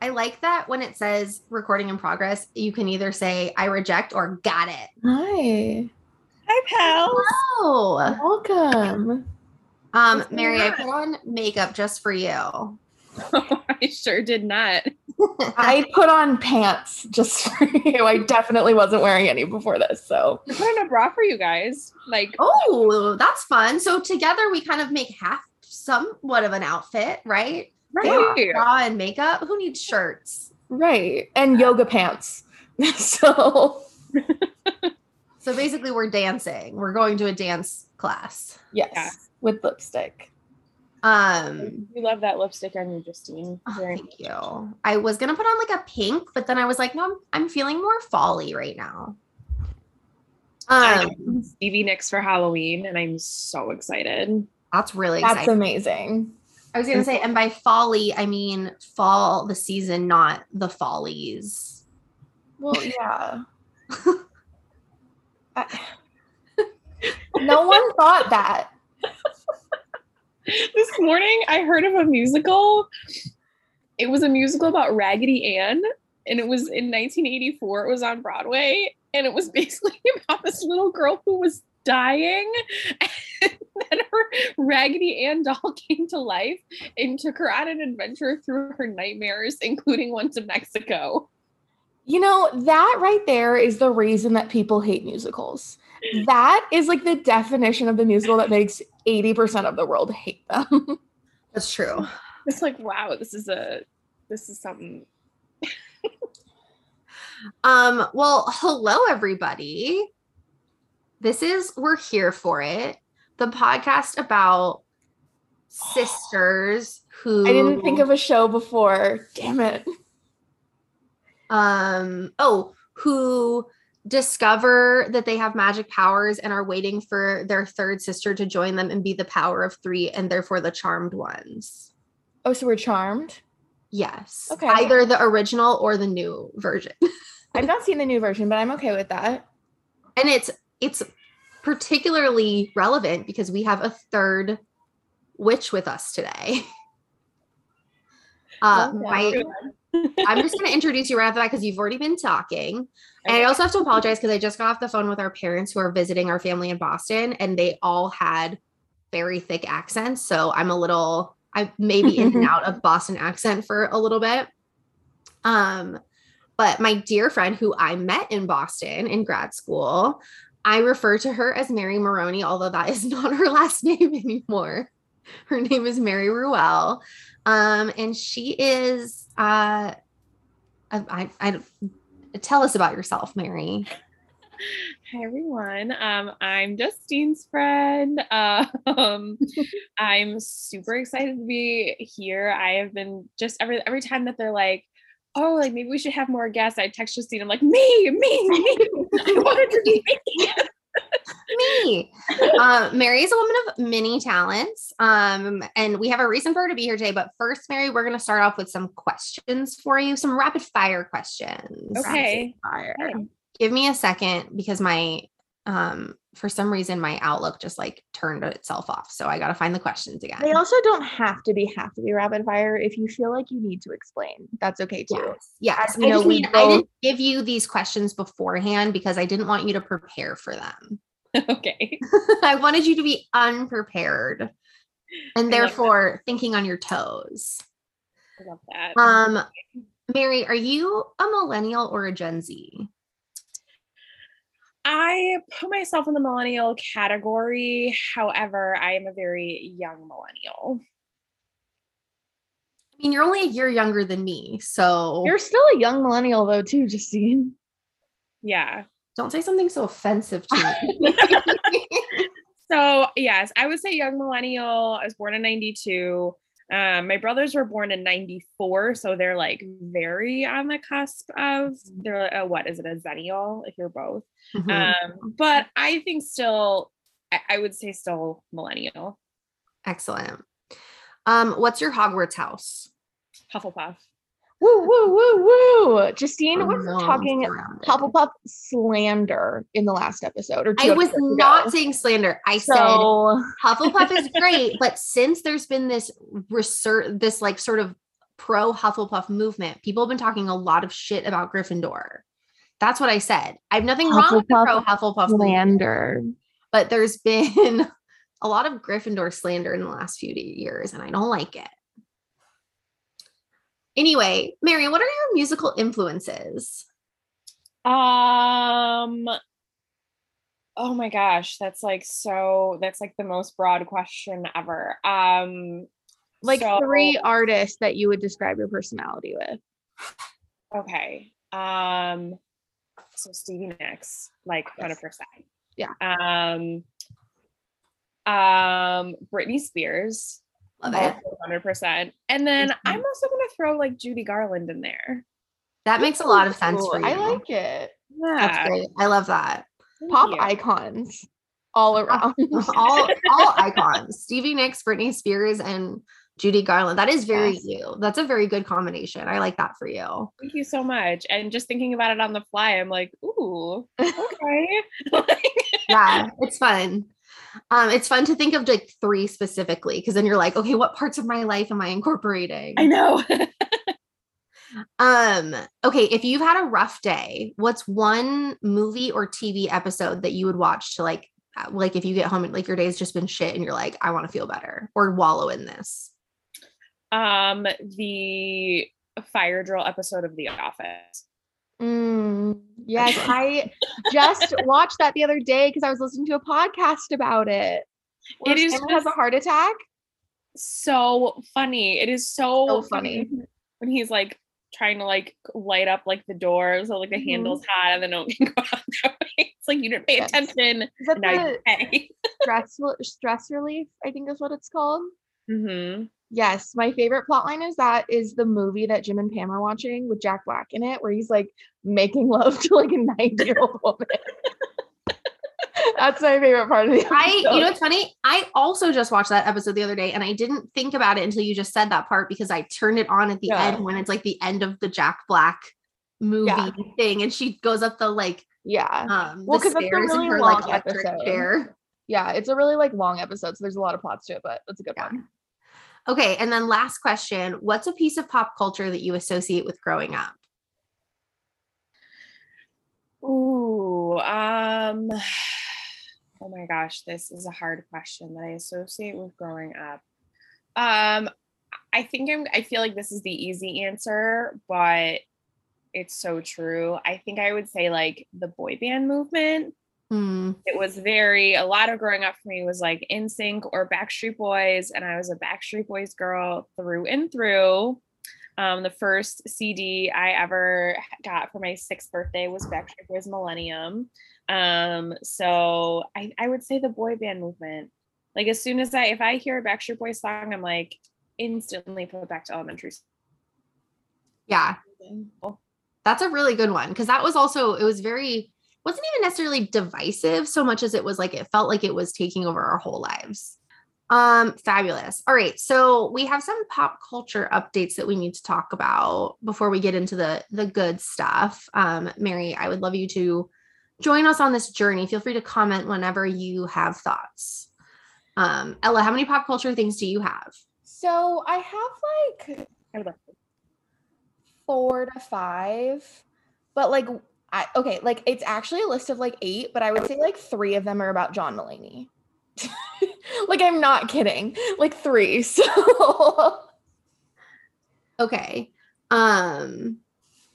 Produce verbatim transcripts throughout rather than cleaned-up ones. I like that when it says recording in progress, you can either say I reject or got it. Hi. Hi, pals. Hello. Welcome. Um, Mary, I put on makeup just for you. Oh, I sure did not. I put on pants just for you. I definitely wasn't wearing any before this. So I put on a bra for you guys. Like, oh, that's fun. So together we kind of make half somewhat of an outfit, right? Right. Yeah, bra and makeup. Who needs shirts? Right. And yoga pants. So So basically we're dancing. We're going to a dance class. Yes. Yeah. With lipstick. Um, you love that lipstick on you, Justine. Oh, thank you. I was going to put on like a pink, but then I was like, no, I'm, I'm feeling more fall-y right now. Um, Stevie Nicks for Halloween, and I'm so excited. That's really exciting. That's amazing. I was going to say, and by folly, I mean fall, the season, not the follies. Well, yeah. I, no one thought that. This morning, I heard of a musical. It was a musical about Raggedy Ann, and it was in nineteen eighty-four. It was on Broadway, and it was basically about this little girl who was dying, and then her Raggedy Ann doll came to life and took her on an adventure through her nightmares, including one to Mexico. You know, that right there is the reason that people hate musicals. That is like the definition of the musical that makes eighty percent of the world hate them. That's true. It's like, wow, this is a, this is something. um. Well, hello, everybody. This is We're Here For It, the podcast about sisters who... I didn't think of a show before. Damn it. Um. Oh, who discover that they have magic powers and are waiting for their third sister to join them and be the power of three and therefore the charmed ones. Oh, so we're charmed? Yes. Okay. Either the original or the new version. I've not seen the new version, but I'm okay with that. And it's It's particularly relevant because we have a third witch with us today. Uh, my, I'm just going to introduce you right after that because you've already been talking. And I also have to apologize because I just got off the phone with our parents who are visiting our family in Boston, and they all had very thick accents. So I'm a little, I maybe in and out of Boston accent for a little bit. Um, but my dear friend who I met in Boston in grad school, I refer to her as Mary Maroney, although that is not her last name anymore. Her name is Mary Ruel. Um, and she is, uh, I, I, I, tell us about yourself, Mary. Hi, everyone. Um, I'm Justine's friend. Uh, um, I'm super excited to be here. I have been just every, every time that they're like, oh, like maybe we should have more guests, I text Justine. I'm like, me, me, me. I wanted to be me. me. Uh, Mary is a woman of many talents. Um, and we have a reason for her to be here today. But first, Mary, we're going to start off with some questions for you. Some rapid fire questions. Okay. Fire. okay. Give me a second because my, um, for some reason, my Outlook just like turned itself off. So I got to find the questions again. They also don't have to be, have to be rapid fire. If you feel like you need to explain, that's okay too. Yes. yes. I, know, mean, I didn't give you these questions beforehand because I didn't want you to prepare for them. Okay. I wanted you to be unprepared and therefore thinking on your toes. I love that. Um, Mary, are you a millennial or a Gen Z? I put myself in the millennial category. However, I am a very young millennial. I mean, you're only a year younger than me, so. You're still a young millennial though, too, Justine. Yeah. Don't say something so offensive to me. So, yes, I would say young millennial. I was born in ninety-two. Um, my brothers were born in ninety-four, so they're like very on the cusp of, they're a, what is it, a Zennial if you're both. Mm-hmm. Um, but I think still, I, I would say still millennial. Excellent. Um, what's your Hogwarts house? Hufflepuff. Woo, woo, woo, woo. Justine was no, talking Hufflepuff slander in the last episode. Or two I was not saying slander. I so... said Hufflepuff is great, but since there's been this research, this like sort of pro Hufflepuff movement. People have been talking a lot of shit about Gryffindor. That's what I said. I have nothing Hufflepuff wrong with the pro Hufflepuff slander, movement, but there's been a lot of Gryffindor slander in the last few years, and I don't like it. Anyway, Mary, what are your musical influences? Um, oh my gosh, that's like so, that's like the most broad question ever. Um, like so, three artists that you would describe your personality with. Okay. Um, so Stevie Nicks, like one hundred percent. Yeah. Um, um, Britney Spears. Love it. one hundred percent. And then I'm also going to throw like Judy Garland in there. That makes a lot of sense for you. I like it. Yeah. That's great. I love that. Thank Pop you. Icons all around. all all icons. Stevie Nicks, Britney Spears, and Judy Garland. That is very yes. you. That's a very good combination. I like that for you. Thank you so much. And just thinking about it on the fly, I'm like, ooh, okay. Yeah, it's fun. Um, it's fun to think of like three specifically, because then you're like, okay, what parts of my life am I incorporating? I know. um, okay. If you've had a rough day, what's one movie or T V episode that you would watch to like, like if you get home and like your day's just been shit and you're like, I want to feel better or wallow in this? Um, the fire drill episode of The Office. Mm, yes, I just watched that the other day because I was listening to a podcast about it. Where it is has a heart attack. So funny! It is so, so funny. funny when he's like trying to like light up like the door so like the mm-hmm. handle's hot and then no one can go out that way. It's like you didn't pay yes. attention. Is that the pay. stress stress relief? I think is what it's called. Mm-hmm. Yes, my favorite plotline is that is the movie that Jim and Pam are watching with Jack Black in it, where he's like making love to like a ninety-year-old woman. That's my favorite part of the episode. I, you know, it's funny. I also just watched that episode the other day, and I didn't think about it until you just said that part because I turned it on at the yeah. end when it's like the end of the Jack Black movie yeah. thing, and she goes up the like yeah, um, well, because it's a really her, long like, episode. Chair. Yeah, it's a really like long episode, so there's a lot of plots to it, but it's a good yeah. one. Okay. And then last question, what's a piece of pop culture that you associate with growing up? Ooh, um, oh my gosh, this is a hard question that I associate with growing up. Um, I think I'm, I feel like this is the easy answer, but it's so true. I think I would say like the boy band movement. Mm. It was very, a lot of growing up for me was like N Sync or Backstreet Boys. And I was a Backstreet Boys girl through and through. Um, the first C D I ever got for my sixth birthday was Backstreet Boys Millennium. Um, so I, I would say the boy band movement, like as soon as I, if I hear a Backstreet Boys song, I'm like instantly put back to elementary school. Yeah. That's a really good one. Cause that was also, it was very, wasn't even necessarily divisive so much as it was like, it felt like it was taking over our whole lives. Um, fabulous. All right. So we have some pop culture updates that we need to talk about before we get into the, the good stuff. Um, Mary, I would love you to join us on this journey. Feel free to comment whenever you have thoughts. Um, Ella, how many pop culture things do you have? So I have like four to five, but like I, okay, like it's actually a list of like eight, but I would say like three of them are about John Mulaney. Like I'm not kidding, like three. So okay, um,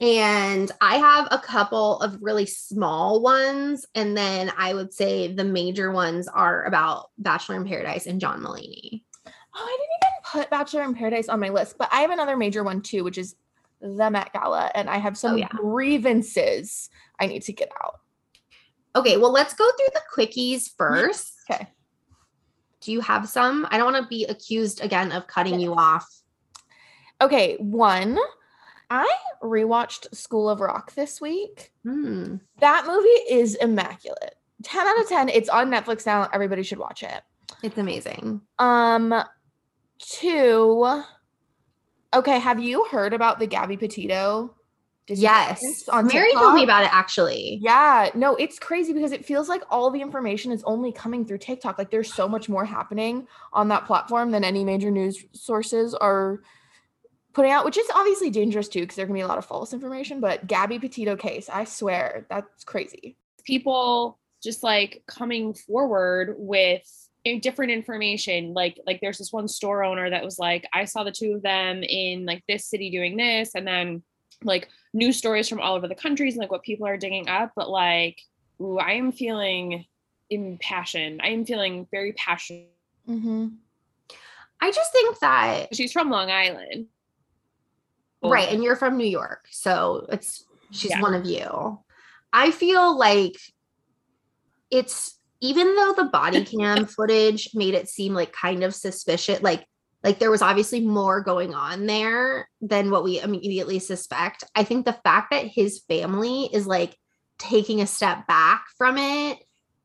and I have a couple of really small ones, and then I would say the major ones are about Bachelor in Paradise and John Mulaney. Oh, I didn't even put Bachelor in Paradise on my list, but I have another major one too, which is the Met Gala, and I have some oh, yeah. grievances I need to get out. Okay, well, let's go through the quickies first. Okay. Do you have some? I don't want to be accused again of cutting you off. Okay, one, I rewatched School of Rock this week. Hmm. That movie is immaculate. ten out of ten. It's on Netflix now. Everybody should watch it. It's amazing. Um, two... Okay, have you heard about the Gabby Petito? Yes. On Mary TikTok? Told me about it, actually. Yeah. No, it's crazy because it feels like all the information is only coming through TikTok. Like, there's so much more happening on that platform than any major news sources are putting out, which is obviously dangerous too, because there can be a lot of false information, but Gabby Petito case, I swear, that's crazy. People just like coming forward with different information. Like, like there's this one store owner that was like, I saw the two of them in like this city doing this. And then like news stories from all over the countries and like what people are digging up. But like, ooh, I am feeling impassioned. I am feeling very passionate. Mm-hmm. I just think that she's from Long Island. Right. And you're from New York. So it's, she's yeah. one of you. I feel like it's, even though the body cam footage made it seem like kind of suspicious, like, like there was obviously more going on there than what we immediately suspect. I think the fact that his family is like taking a step back from it,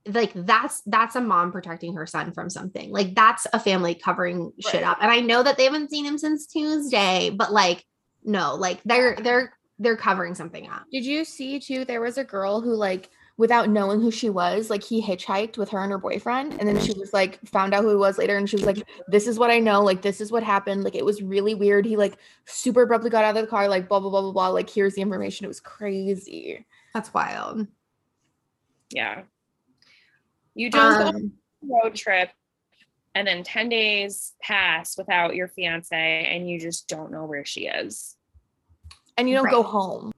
like that's, that's a mom protecting her son from something. Like that's a family covering right. shit up. And I know that they haven't seen him since Tuesday, but like, no, like they're, they're, they're covering something up. Did you see too, there was a girl who like, without knowing who she was, like he hitchhiked with her and her boyfriend. And then she was like, found out who he was later. And she was like, this is what I know. Like, this is what happened. Like, it was really weird. He like super abruptly got out of the car, like blah, blah, blah, blah, blah. Like, here's the information. It was crazy. That's wild. Yeah. You just um, go on a road trip and then ten days pass without your fiance and you just don't know where she is. And you don't right. go home.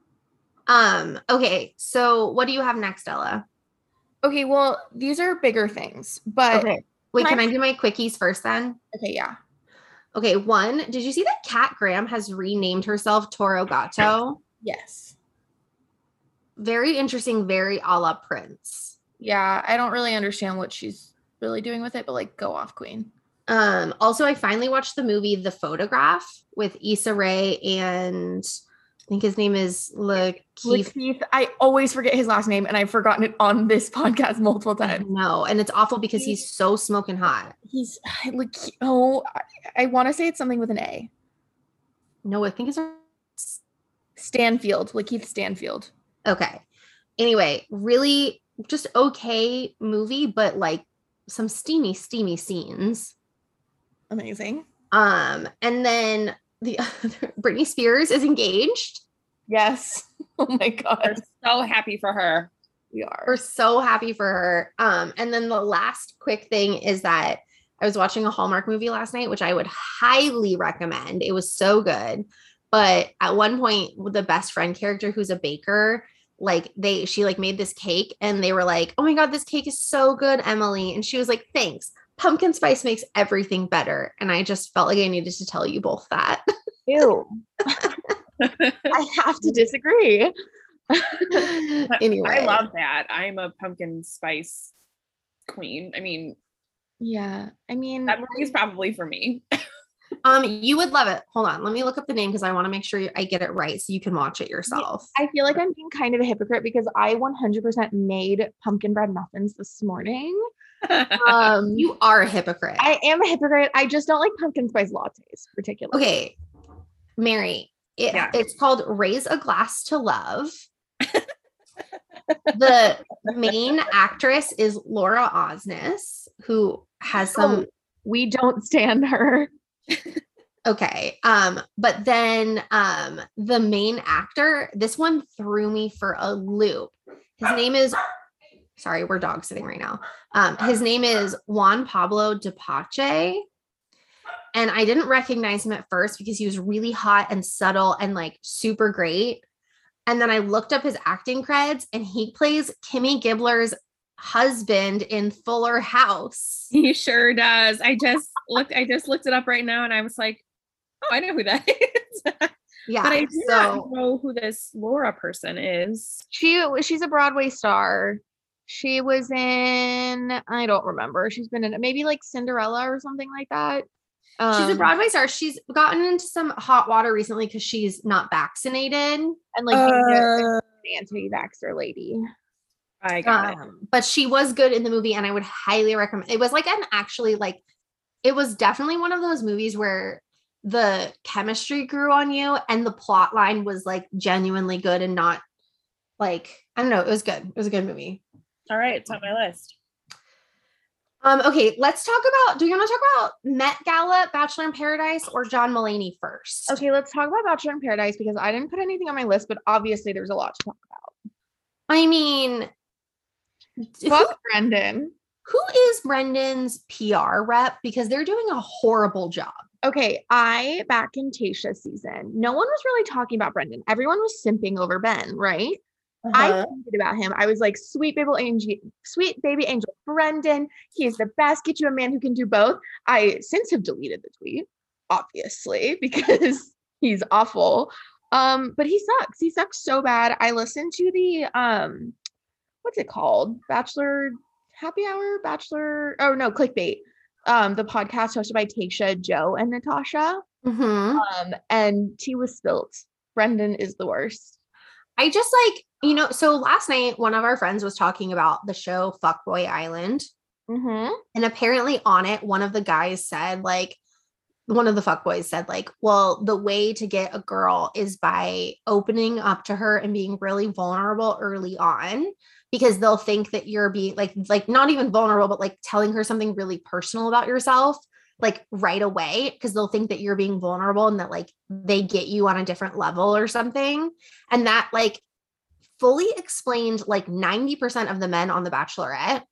Um, okay, so what do you have next, Ella? Okay, well, these are bigger things, but... Okay. Wait, can I, can I do my quickies first then? Okay, yeah. Okay, one, did you see that Kat Graham has renamed herself Toro Gato? Yes. Very interesting, very a la Prince. Yeah, I don't really understand what she's really doing with it, but like, go off, queen. Um, also, I finally watched the movie The Photograph with Issa Rae and... I think his name is Lakeith. I always forget his last name, and I've forgotten it on this podcast multiple times. No, and it's awful because he's so smoking hot. He's like, oh, I, I want to say it's something with an A. No, I think it's Stanfield, Lakeith Stanfield. Okay. Anyway, really just okay movie, but like some steamy, steamy scenes. Amazing. Um, and then. The other, Britney Spears is engaged. Yes. Oh my God. We're so happy for her. We are. We're so happy for her. Um, and then the last quick thing is that I was watching a Hallmark movie last night, which I would highly recommend. It was so good. But at one point, the best friend character who's a baker, like they, she like made this cake and they were like, oh my God, this cake is so good, Emily. And she was like, thanks. Pumpkin spice makes everything better. And I just felt like I needed to tell you both that. Ew. I have to disagree. Anyway. I love that. I'm a pumpkin spice queen. I mean. Yeah. I mean. That movie's probably for me. um, You would love it. Hold on. Let me look up the name because I want to make sure I get it right so you can watch it yourself. I feel like I'm being kind of a hypocrite because I one hundred percent made pumpkin bread muffins this morning. um you are a hypocrite. I am a hypocrite. I just don't like pumpkin spice lattes particularly. Okay, Mary, it, yeah. it's called Raise a Glass to Love. The main actress is Laura Osnes, who has some... Oh, we don't stand her. Okay. Um, but then um the main actor, this one threw me for a loop. His name is... Sorry, we're dog sitting right now. Um, his name is Juan Pablo DePache. And I didn't recognize him at first because he was really hot and subtle and like super great. And then I looked up his acting creds and he plays Kimmy Gibbler's husband in Fuller House. He sure does. I just looked, I just looked it up right now and I was like, oh, I know who that is. Yeah, but I do so, not know who this Laura person is. She she's a Broadway star. She was in, I don't remember. She's been in maybe like Cinderella or something like that. Um, she's a Broadway star. She's gotten into some hot water recently because she's not vaccinated. And like, uh, the anti-vaxxer lady. I got um, it. But she was good in the movie and I would highly recommend. It was like an actually like, it was definitely one of those movies where the chemistry grew on you and the plot line was like genuinely good and not like, I don't know. It was good. It was a good movie. All right, it's on my list. Um, okay, let's talk about, do you want to talk about Met Gala, Bachelor in Paradise, or John Mulaney first? Okay, let's talk about Bachelor in Paradise because I didn't put anything on my list, but obviously there's a lot to talk about. I mean, who, Brendan. Who is Brendan's P R rep? Because they're doing a horrible job. Okay, I, back in Tayshia season, no one was really talking about Brendan. Everyone was simping over Ben, right? Uh-huh. I thinking about him. I was like, sweet baby angel, sweet baby angel, Brendan. He is the best. Get you a man who can do both. I since have deleted the tweet, obviously, because he's awful. Um, but he sucks. He sucks so bad. I listened to the, um, what's it called? Bachelor Happy Hour, Bachelor. Oh no, Clickbait. Um, the podcast hosted by Tayshia, Joe, and Natasha. Mm-hmm. Um, and tea was spilt. Brendan is the worst. I just like, you know, so last night, one of our friends was talking about the show Fuckboy Island. Mm-hmm. And apparently on it, one of the guys said, like, one of the fuckboys said, like, well, the way to get a girl is by opening up to her and being really vulnerable early on, because they'll think that you're being like, like not even vulnerable, but like telling her something really personal about yourself, like right away, because they'll think that you're being vulnerable and that like they get you on a different level or something. And that like fully explained like ninety percent of the men on The Bachelorette,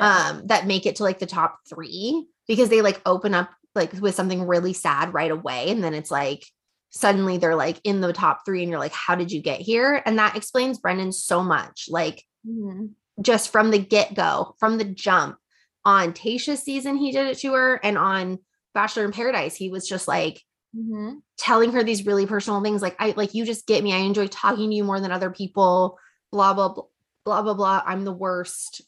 yeah. um, that make it to like the top three, because they like open up like with something really sad right away. And then it's like, suddenly they're like in the top three and you're like, how did you get here? And that explains Brendan so much, like mm-hmm. just from the get-go, from the jump. On Tayshia's season, he did it to her. And on Bachelor in Paradise, he was just like mm-hmm. telling her these really personal things. Like, I like you just get me. I enjoy talking to you more than other people, blah, blah, blah, blah, blah, blah. I'm the worst,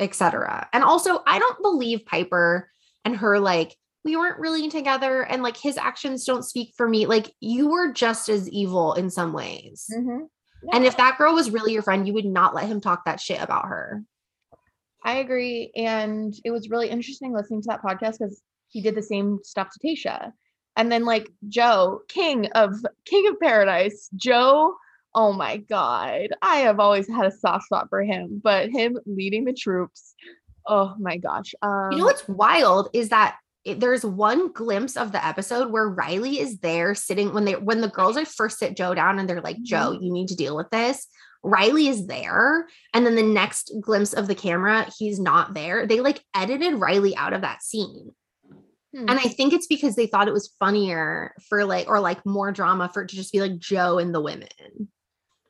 et cetera. And also, I don't believe Piper and her, like, we weren't really together. And like his actions don't speak for me. Like you were just as evil in some ways. Mm-hmm. Yeah. And if that girl was really your friend, you would not let him talk that shit about her. I agree. And it was really interesting listening to that podcast because he did the same stuff to Tayshia. And then like Joe, king of king of paradise, Joe. Oh my God. I have always had a soft spot for him, but him leading the troops. Oh my gosh. Um, you know, what's wild is that it, there's one glimpse of the episode where Riley is there sitting when they, when the girls are first sit Joe down and they're like, Joe, you need to deal with this. Riley is there. And then the next glimpse of the camera, he's not there. They like edited Riley out of that scene. Hmm. And I think it's because they thought it was funnier for like, or like more drama for it to just be like Joe and the women.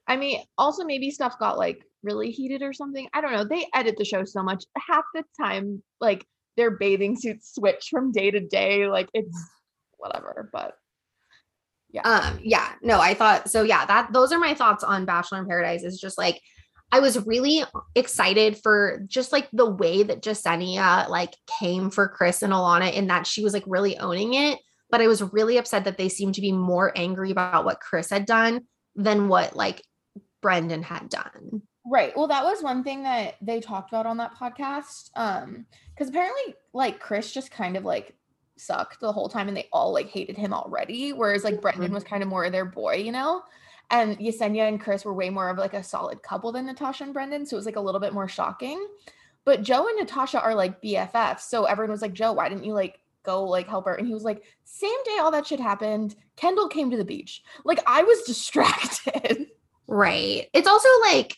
I mean, also maybe stuff got like really heated or something. I don't know. They edit the show so much. Half the time, like their bathing suits switch from day to day. Like it's whatever, but. Yeah. Um, yeah, no, I thought so. Yeah, that those are my thoughts on Bachelor in Paradise. Is just like I was really excited for just like the way that Jasenia like came for Chris and Alana in that she was like really owning it. But I was really upset that they seemed to be more angry about what Chris had done than what like Brendan had done. Right. Well, that was one thing that they talked about on that podcast. Um, because apparently like Chris just kind of like sucked the whole time and they all like hated him already, whereas like Brendan was kind of more their boy, you know, and Yesenia and Chris were way more of like a solid couple than Natasha and Brendan, so it was like a little bit more shocking. But Joe and Natasha are like B F Fs, so everyone was like, Joe, why didn't you like go like help her? And he was like, same day all that shit happened, Kendall came to the beach. Like I was distracted. Right. It's also like,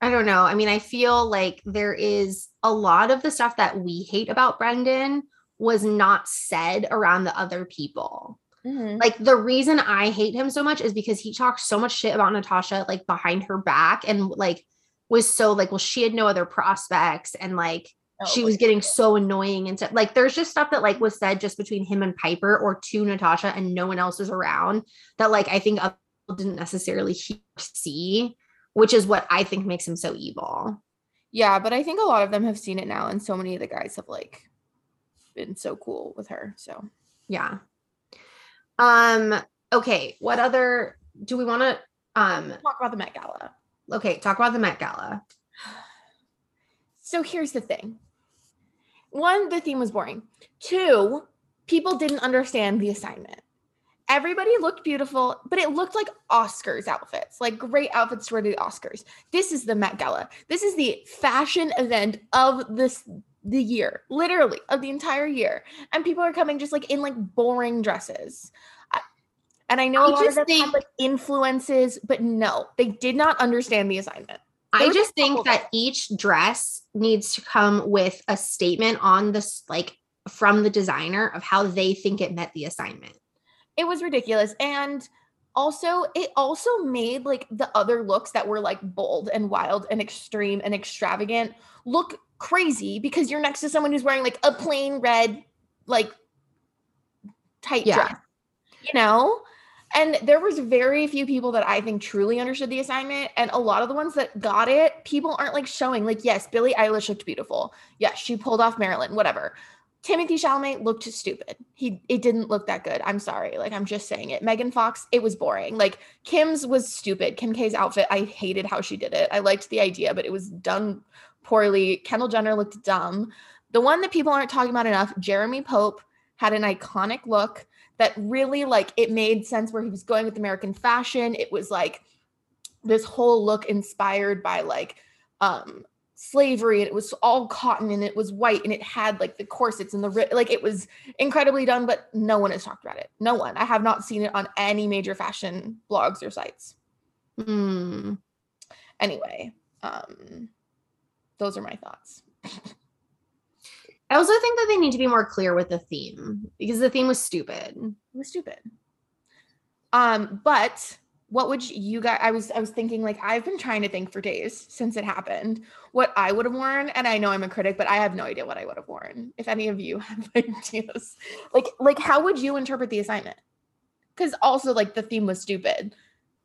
I don't know, I mean, I feel like there is a lot of the stuff that we hate about Brendan was not said around the other people. Mm-hmm. Like the reason I hate him so much is because he talked so much shit about Natasha, like behind her back, and like was so like, well, she had no other prospects. And like, oh, she was getting so annoying and stuff. Like, there's just stuff that like was said just between him and Piper or to Natasha and no one else was around that. Like, I think other people didn't necessarily see, which is what I think makes him so evil. Yeah. But I think a lot of them have seen it now. And so many of the guys have like been so cool with her. So yeah. Um, okay. What other do we want to um talk about the Met Gala? Okay, talk about the Met Gala. So here's the thing. One, the theme was boring. Two, people didn't understand the assignment. Everybody looked beautiful, but it looked like Oscars outfits, like great outfits for the Oscars. This is the Met Gala. This is the fashion event of this the year, literally, of the entire year. And people are coming just like in like boring dresses. And I know I a lot of them think, have like influences, but no, they did not understand the assignment. There I just think that each dress needs to come with a statement on this, like from the designer of how they think it met the assignment. It was ridiculous. And also, it also made like the other looks that were like bold and wild and extreme and extravagant look crazy because you're next to someone who's wearing like a plain red, like tight yeah. dress, you know? And there was very few people that I think truly understood the assignment. And a lot of the ones that got it, people aren't like showing like, yes, Billie Eilish looked beautiful. Yes, she pulled off Marilyn, whatever. Timothy Chalamet looked stupid. He it didn't look that good. I'm sorry. Like, I'm just saying it. Megan Fox, it was boring. Like, Kim's was stupid. Kim K's outfit, I hated how she did it. I liked the idea, but it was done poorly. Kendall Jenner looked dumb. The one that people aren't talking about enough, Jeremy Pope had an iconic look that really, like, it made sense where he was going with American fashion. It was, like, this whole look inspired by, like, um, slavery, and it was all cotton and it was white and it had like the corsets and the like, it was incredibly done, but no one has talked about it. No one. I have not seen it on any major fashion blogs or sites. Mm. Anyway, um, those are my thoughts. I also think that they need to be more clear with the theme because the theme was stupid. It was stupid. Um, but what would you guys, I was, I was thinking like, I've been trying to think for days since it happened, what I would have worn. And I know I'm a critic, but I have no idea what I would have worn. If any of you have ideas, like, like how would you interpret the assignment? Cause also like the theme was stupid.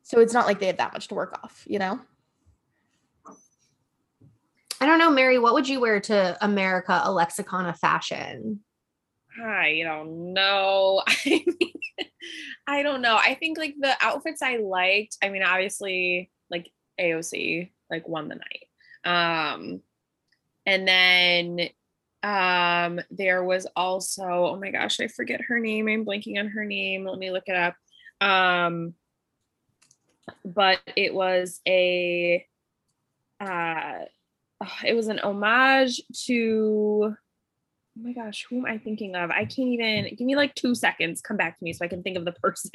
So it's not like they had that much to work off, you know? I don't know, Mary, what would you wear to America, a lexicon of fashion? I don't know. I mean, I don't know. I think like the outfits I liked, I mean, obviously like A O C like won the night. Um, and then um, there was also, oh my gosh, I forget her name. I'm blanking on her name. Let me look it up. Um, but it was a, uh, it was an homage to, oh my gosh, who am I thinking of? I can't even, give me like two seconds, come back to me so I can think of the person.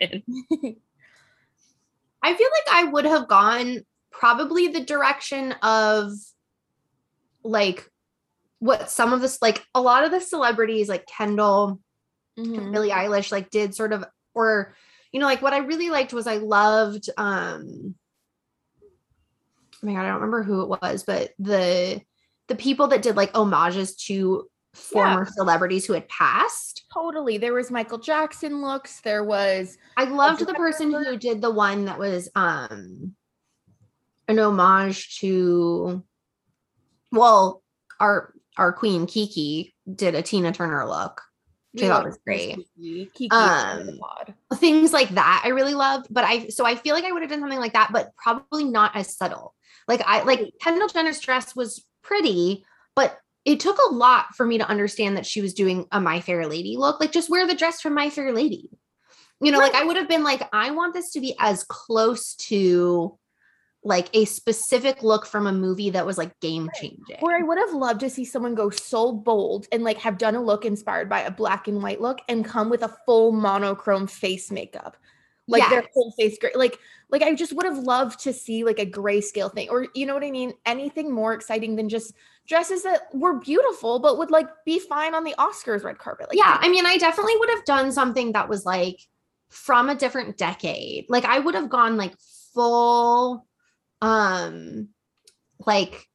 I feel like I would have gone probably the direction of like what some of this, like a lot of the celebrities like Kendall, mm-hmm. Billie Eilish, like did sort of, or, you know, like what I really liked was I loved, um, oh my God, I don't remember who it was, but the, the people that did like homages to former yeah. celebrities who had passed. Totally. There was Michael Jackson looks. There was, I loved the person who did the one that was um an homage to, well, our our queen Kiki did a Tina Turner look, which I thought was great. Kiki. Kiki um, things like that I really loved, but I so I feel like I would have done something like that, but probably not as subtle. Like I like Kendall Jenner's dress was pretty, but it took a lot for me to understand that she was doing a My Fair Lady look. Like, just wear the dress from My Fair Lady. You know, right. Like, I would have been like, I want this to be as close to, like, a specific look from a movie that was, like, game-changing. Or I would have loved to see someone go so bold and, like, have done a look inspired by a black and white look and come with a full monochrome face makeup. Like, yes. Their whole face gray. Like, like, I just would have loved to see, like, a grayscale thing. Or, you know what I mean? Anything more exciting than just dresses that were beautiful, but would like be fine on the Oscars red carpet. Like, yeah. I mean, I definitely would have done something that was like from a different decade. Like I would have gone like full, um, like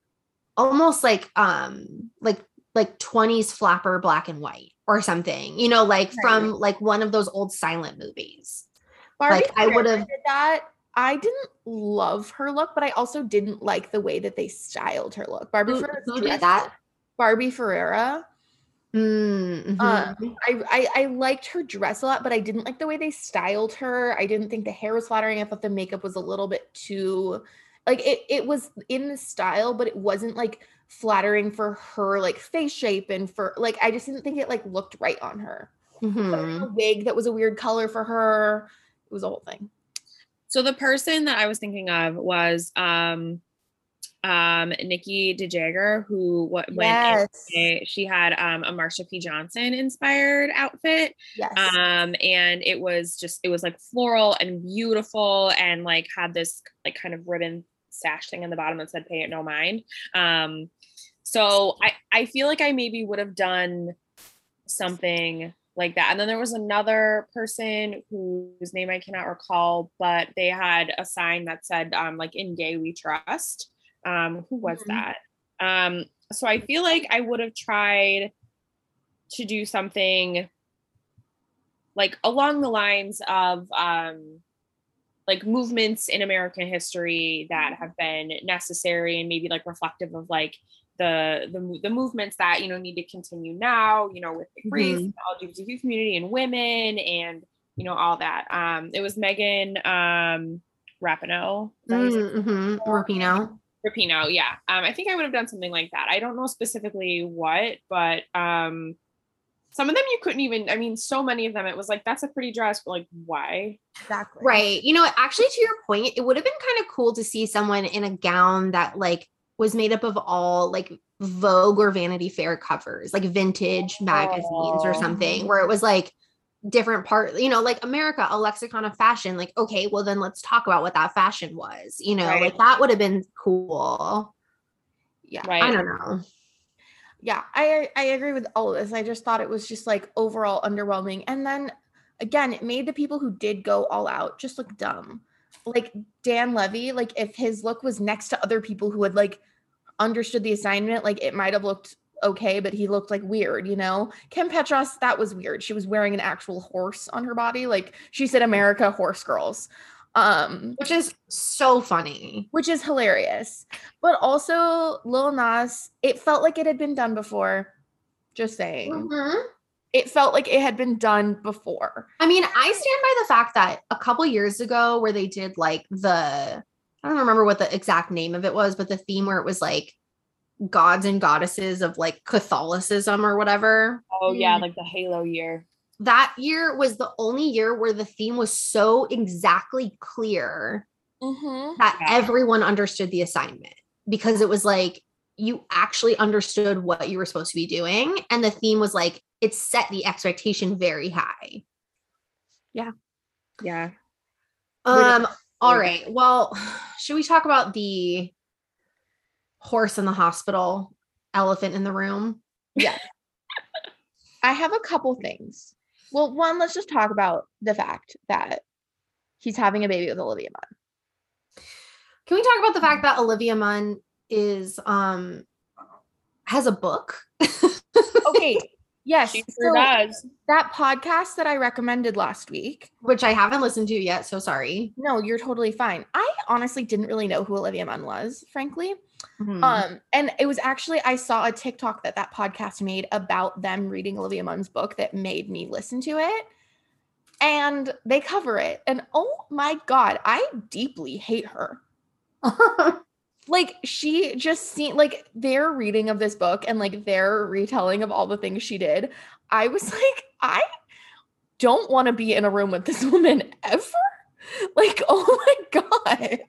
almost like, um, like, like twenties flapper black and white or something, you know, like right. from like one of those old silent movies. Barbie like I would have did that. I didn't love her look, but I also didn't like the way that they styled her look. Barbie Ooh, Ferreira. Who did that? Barbie Ferreira. Mm-hmm. Um, I, I, I liked her dress a lot, but I didn't like the way they styled her. I didn't think the hair was flattering. I thought the makeup was a little bit too, like it, it was in the style, but it wasn't like flattering for her like face shape and for like, I just didn't think it like looked right on her. Mm-hmm. But her wig that was a weird color for her. It was a whole thing. So the person that I was thinking of was um, um, Nikki DeJager, who what yes. went in, she had um, a Marsha P. Johnson inspired outfit. Yes. Um, and it was just, it was like floral and beautiful and like had this like kind of ribbon sash thing in the bottom that said pay it no mind. Um, so I, I feel like I maybe would have done something like that. And then there was another person whose name I cannot recall, but they had a sign that said, um, like in gay we trust. Um, who was mm-hmm. that? Um, so I feel like I would have tried to do something like along the lines of, um, like movements in American history that have been necessary and maybe like reflective of like the, the, the movements that, you know, need to continue now, you know, with the race, mm-hmm. the L G B T Q community and women and, you know, all that. Um, it was Megan, um, Rapinoe. Mm-hmm. Rapinoe. Rapinoe. Yeah. Um, I think I would have done something like that. I don't know specifically what, but, um, some of them you couldn't even, I mean, so many of them, it was like, that's a pretty dress, but like, why? Exactly. Right. You know, actually to your point, it would have been kind of cool to see someone in a gown that like was made up of all like Vogue or Vanity Fair covers, like vintage oh. magazines or something where it was like different part, you know, like America, a lexicon of fashion. Like, okay, well then let's talk about what that fashion was, you know, right. like that would have been cool. Yeah. Right. I don't know. Yeah, I I agree with all of this. I just thought it was just like overall underwhelming. And then again, it made the people who did go all out just look dumb. Like Dan Levy, like if his look was next to other people who had like understood the assignment, like it might have looked okay, but he looked like weird, you know? Kim Petras, that was weird. She was wearing an actual horse on her body. Like she said, America, horse girls. Um, which is so funny, which is hilarious, but also Lil Nas, it felt like it had been done before. Just saying, mm-hmm. it felt like it had been done before. I mean, I stand by the fact that a couple years ago where they did like the, I don't remember what the exact name of it was, but the theme where it was like gods and goddesses of like Catholicism or whatever. Oh yeah. Like the Halo year. That year was the only year where the theme was so exactly clear mm-hmm. that yeah. everyone understood the assignment, because it was like, you actually understood what you were supposed to be doing. And the theme was like, it set the expectation very high. Yeah. Yeah. Um. All right. Well, should we talk about the horse in the hospital, elephant in the room? Yeah. I have a couple things. Well, one, let's just talk about the fact that he's having a baby with Olivia Munn. Can we talk about the fact that Olivia Munn is, um, has a book? Okay. Yes. She sure so does. That podcast that I recommended last week, which I haven't listened to yet. So sorry. No, you're totally fine. I honestly didn't really know who Olivia Munn was, frankly. Mm-hmm. Um, and it was actually, I saw a TikTok that that podcast made about them reading Olivia Munn's book that made me listen to it, and they cover it. And oh my God, I deeply hate her. Like she just seemed like their reading of this book and like their retelling of all the things she did. I was like, I don't want to be in a room with this woman ever. Like, oh my God.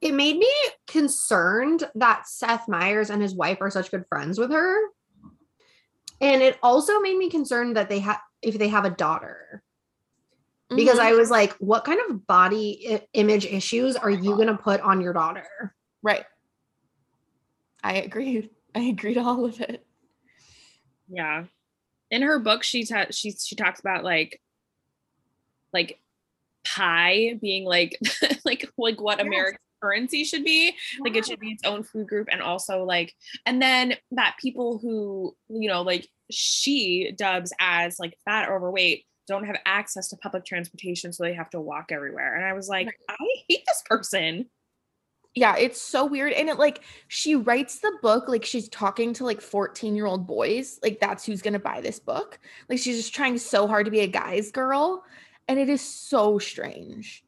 It made me concerned that Seth Meyers and his wife are such good friends with her. And it also made me concerned that they have, if they have a daughter, mm-hmm. because I was like, what kind of body I- image issues are you going to put on your daughter? Right. I agree. I agree to all of it. Yeah. In her book, she, ta- she, she talks about like, like pie being like, like, like what yes. American currency should be. Wow. Like it should be its own food group. And also like, and then that people who, you know, like she dubs as like fat or overweight don't have access to public transportation. So they have to walk everywhere. And I was like, right. I hate this person. Yeah. It's so weird. And it like, she writes the book, like she's talking to like fourteen year old boys. Like that's who's going to buy this book. Like she's just trying so hard to be a guy's girl. And it is so strange.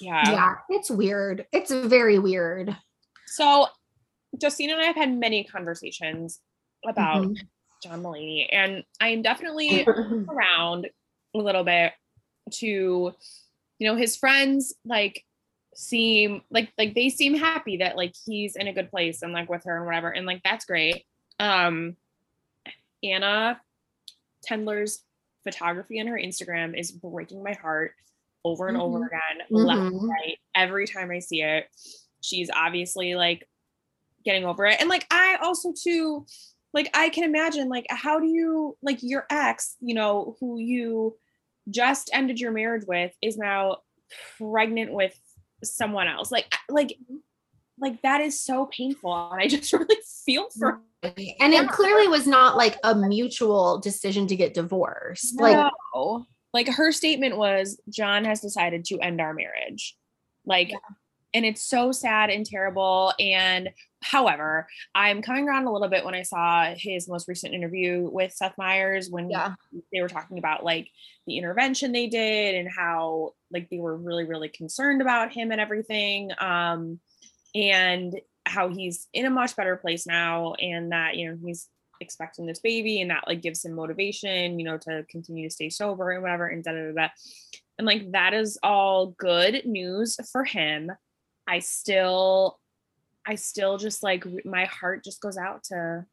Yeah. Yeah. It's weird. It's very weird. So Justine and I have had many conversations about mm-hmm. John Mulaney, and I am definitely around a little bit to, you know, his friends like seem like, like they seem happy that like he's in a good place and like with her and whatever. And like, that's great. Um, Anna Tendler's photography on her Instagram is breaking my heart over and mm-hmm. over again, mm-hmm. left and right. Every time I see it, she's obviously like getting over it. And like, I also too, like, I can imagine like, how do you, like your ex, you know, who you just ended your marriage with is now pregnant with someone else. Like, like, like that is so painful. And I just really feel for her. And yeah. It clearly was not like a mutual decision to get divorced. No. Like, like her statement was, John has decided to end our marriage. Like, yeah. And it's so sad and terrible. And however, I'm coming around a little bit when I saw his most recent interview with Seth Meyers, when yeah. they were talking about like the intervention they did and how like they were really, really concerned about him and everything. Um, and how he's in a much better place now. And that, you know, he's expecting this baby and that like gives him motivation, you know, to continue to stay sober and whatever. And da da da da. And like, that is all good news for him. I still, I still just like, my heart just goes out to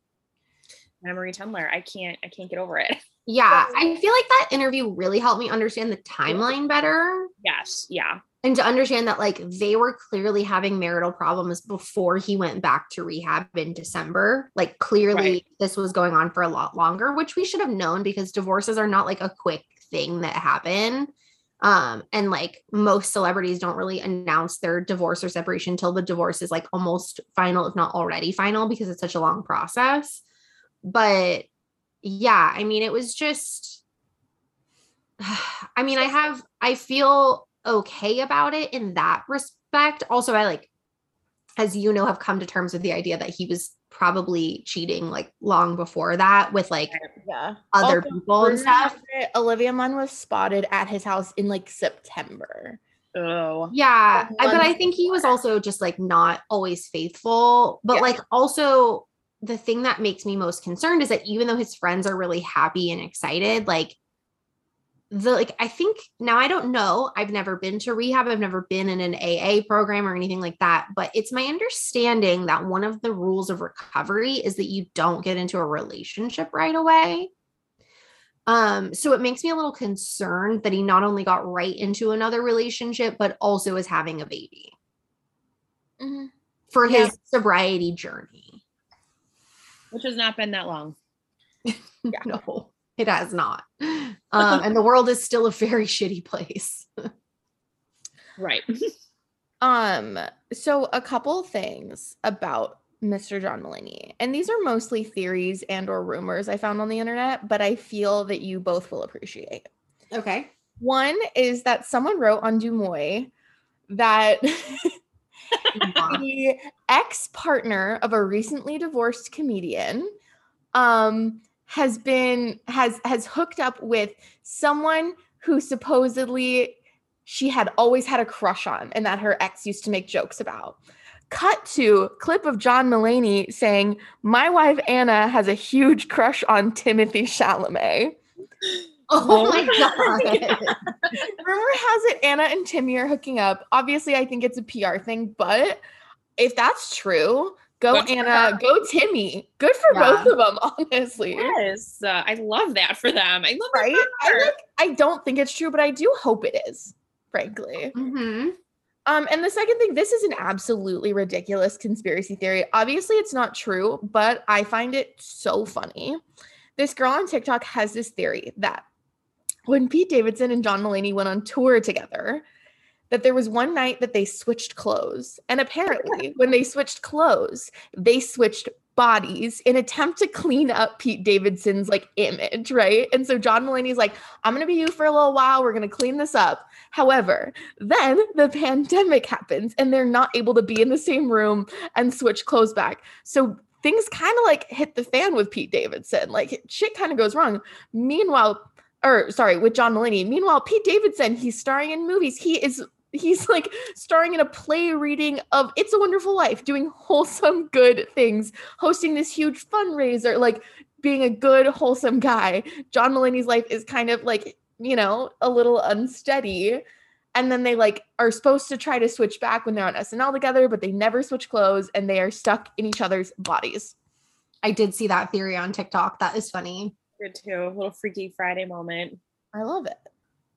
Mary Tendler. I can't, I can't get over it. Yeah. I feel like that interview really helped me understand the timeline better. Yes. Yeah. And to understand that like they were clearly having marital problems before he went back to rehab in December. Like clearly right. This was going on for a lot longer, which we should have known because divorces are not like a quick thing that happen. Um, and like most celebrities don't really announce their divorce or separation until the divorce is like almost final, if not already final, because it's such a long process. But yeah, I mean, it was just, I mean, I have, I feel okay about it in that respect. Also, I like, as you know, have come to terms with the idea that he was probably cheating like long before that with like yeah. other also, people and stuff. Olivia Munn was spotted at his house in like September. Oh yeah. Like, but I think he was also just like not always faithful, but yeah. like also the thing that makes me most concerned is that even though his friends are really happy and excited, like the, like, I think now I don't know, I've never been to rehab. I've never been in an A A program or anything like that, but it's my understanding that one of the rules of recovery is that you don't get into a relationship right away. Um, so it makes me a little concerned that he not only got right into another relationship, but also is having a baby mm-hmm. for yeah. his sobriety journey. Which has not been that long. No. It has not. Um, and the world is still a very shitty place. Right. Um, so a couple things about Mister John Mulaney, and these are mostly theories and or rumors I found on the internet, but I feel that you both will appreciate. Okay. One is that someone wrote on Dumoy that the ex-partner of a recently divorced comedian, um, has been, has, has hooked up with someone who supposedly she had always had a crush on and that her ex used to make jokes about. Cut to clip of John Mulaney saying, my wife, Anna, has a huge crush on Timothy Chalamet. Oh my God. Rumor has it Anna and Timmy are hooking up. Obviously, I think it's a P R thing, but if that's true, go good Anna, go Timmy. Good for yeah. both of them, honestly. Yes, uh, I love that for them. I love right? that for I, like, I don't think it's true, but I do hope it is, frankly. Mm-hmm. Um, and the second thing, this is an absolutely ridiculous conspiracy theory. Obviously, it's not true, but I find it so funny. This girl on TikTok has this theory that when Pete Davidson and John Mulaney went on tour together, that there was one night that they switched clothes. And apparently when they switched clothes, they switched bodies in attempt to clean up Pete Davidson's like image, right? And so John Mulaney's like, I'm going to be you for a little while. We're going to clean this up. However, then the pandemic happens and they're not able to be in the same room and switch clothes back. So things kind of like hit the fan with Pete Davidson. Like shit kind of goes wrong. Meanwhile, or sorry, with John Mulaney. Meanwhile, Pete Davidson, he's starring in movies. He is He's like starring in a play reading of It's a Wonderful Life, doing wholesome, good things, hosting this huge fundraiser, like being a good, wholesome guy. John Mulaney's life is kind of like, you know, a little unsteady. And then they like are supposed to try to switch back when they're on S N L together, but they never switch clothes and they are stuck in each other's bodies. I did see that theory on TikTok. That is funny. Good too. A little Freaky Friday moment. I love it.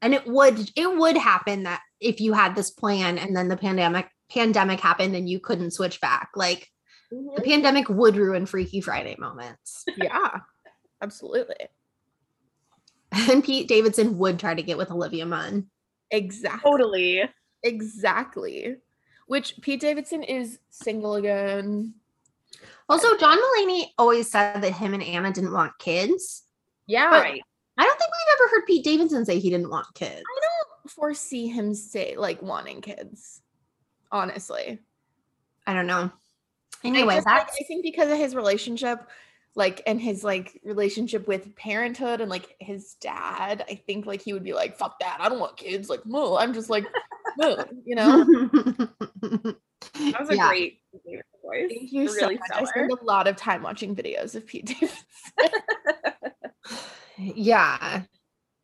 And it would, it would happen that if you had this plan and then the pandemic pandemic happened and you couldn't switch back, like mm-hmm. the pandemic would ruin Freaky Friday moments. Yeah, absolutely. And Pete Davidson would try to get with Olivia Munn. Exactly. Totally. Exactly. Which Pete Davidson is single again. Also, John Mulaney always said that him and Anna didn't want kids. Yeah. Right. I don't think we've ever heard Pete Davidson say he didn't want kids. I don't foresee him say like wanting kids, honestly. I don't know. Anyway, I, just, that's- like, I think because of his relationship, like, and his like relationship with parenthood and like his dad, I think like he would be like, fuck that. I don't want kids. Like, moo. I'm just like, moo, you know? That was a yeah. great voice. Thank you really so much. Stellar. I spend a lot of time watching videos of Pete Davidson. Yeah.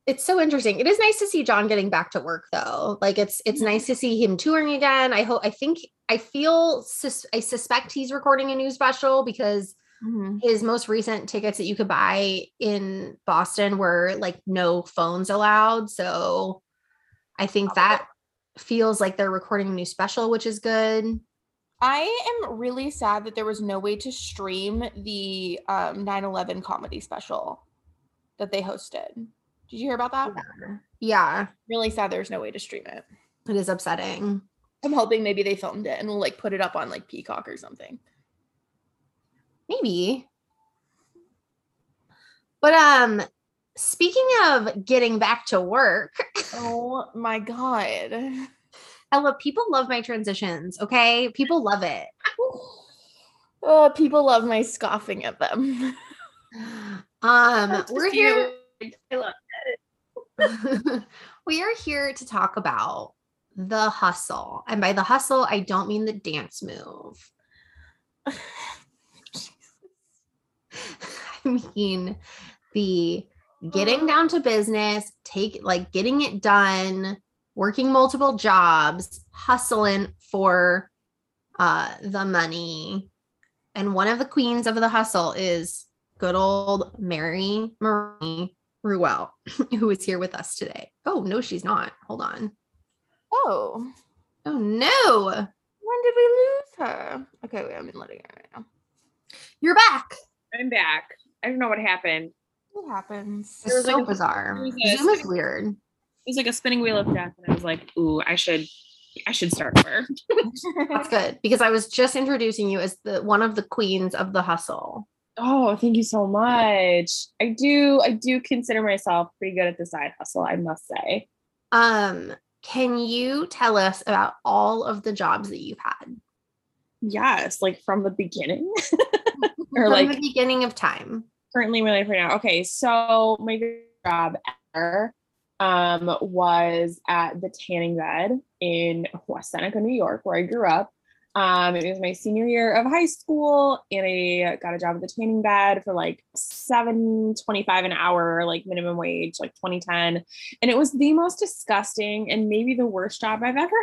It's so interesting. It is nice to see John getting back to work though. Like it's, it's mm-hmm. nice to see him touring again. I hope, I think, I feel, sus- I suspect he's recording a new special because mm-hmm. his most recent tickets that you could buy in Boston were like no phones allowed. So I think oh, that yeah. feels like they're recording a new special, which is good. I am really sad that there was no way to stream the um, nine eleven comedy special that they hosted. Did you hear about that? Yeah. yeah. Really sad there's no way to stream it. It is upsetting. I'm hoping maybe they filmed it and will like put it up on like Peacock or something. Maybe. But um speaking of getting back to work. Oh my God. Ella, people love my transitions, okay? People love it. Oh, people love my scoffing at them. Um, we're here. I love it. We are here to talk about The Hustle. And by The Hustle, I don't mean the dance move. I mean the getting down to business, take like getting it done, working multiple jobs, hustling for uh, the money. And one of the queens of the hustle is good old Mary Marie Ruel, who is here with us today. Oh, no, she's not. Hold on. Oh. Oh, no. When did we lose her? Okay, wait, I'm letting her right now. You're back. I'm back. I don't know what happened. What happens? It was so like a, bizarre. It was, Zoom is weird. It was like a spinning wheel of death. And I was like, ooh, I should, I should start her. That's good. Because I was just introducing you as the one of the queens of the hustle. Oh, thank you so much. I do, I do consider myself pretty good at the side hustle, I must say. Um, can you tell us about all of the jobs that you've had? Yes, like from the beginning. Or from like the beginning of time. Currently my life right now. Okay, so my job ever um, was at the tanning bed in West Seneca, New York, where I grew up. Um, it was my senior year of high school, and I got a job at the tanning bed for like seven twenty-five an hour, like minimum wage, like twenty ten. And it was the most disgusting and maybe the worst job I've ever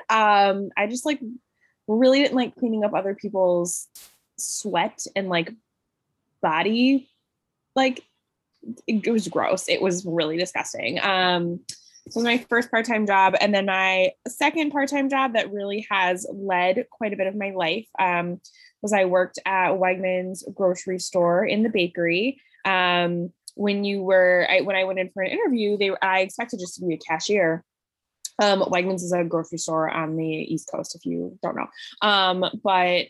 had. Um, I just like really didn't like cleaning up other people's sweat and like body, like it was gross. It was really disgusting. Um, so it was my first part-time job. And then my second part-time job that really has led quite a bit of my life um, was I worked at Wegmans grocery store in the bakery. Um, when you were, I, when I went in for an interview, they I expected just to be a cashier. Um, Wegmans is a grocery store on the East Coast, if you don't know. Um, but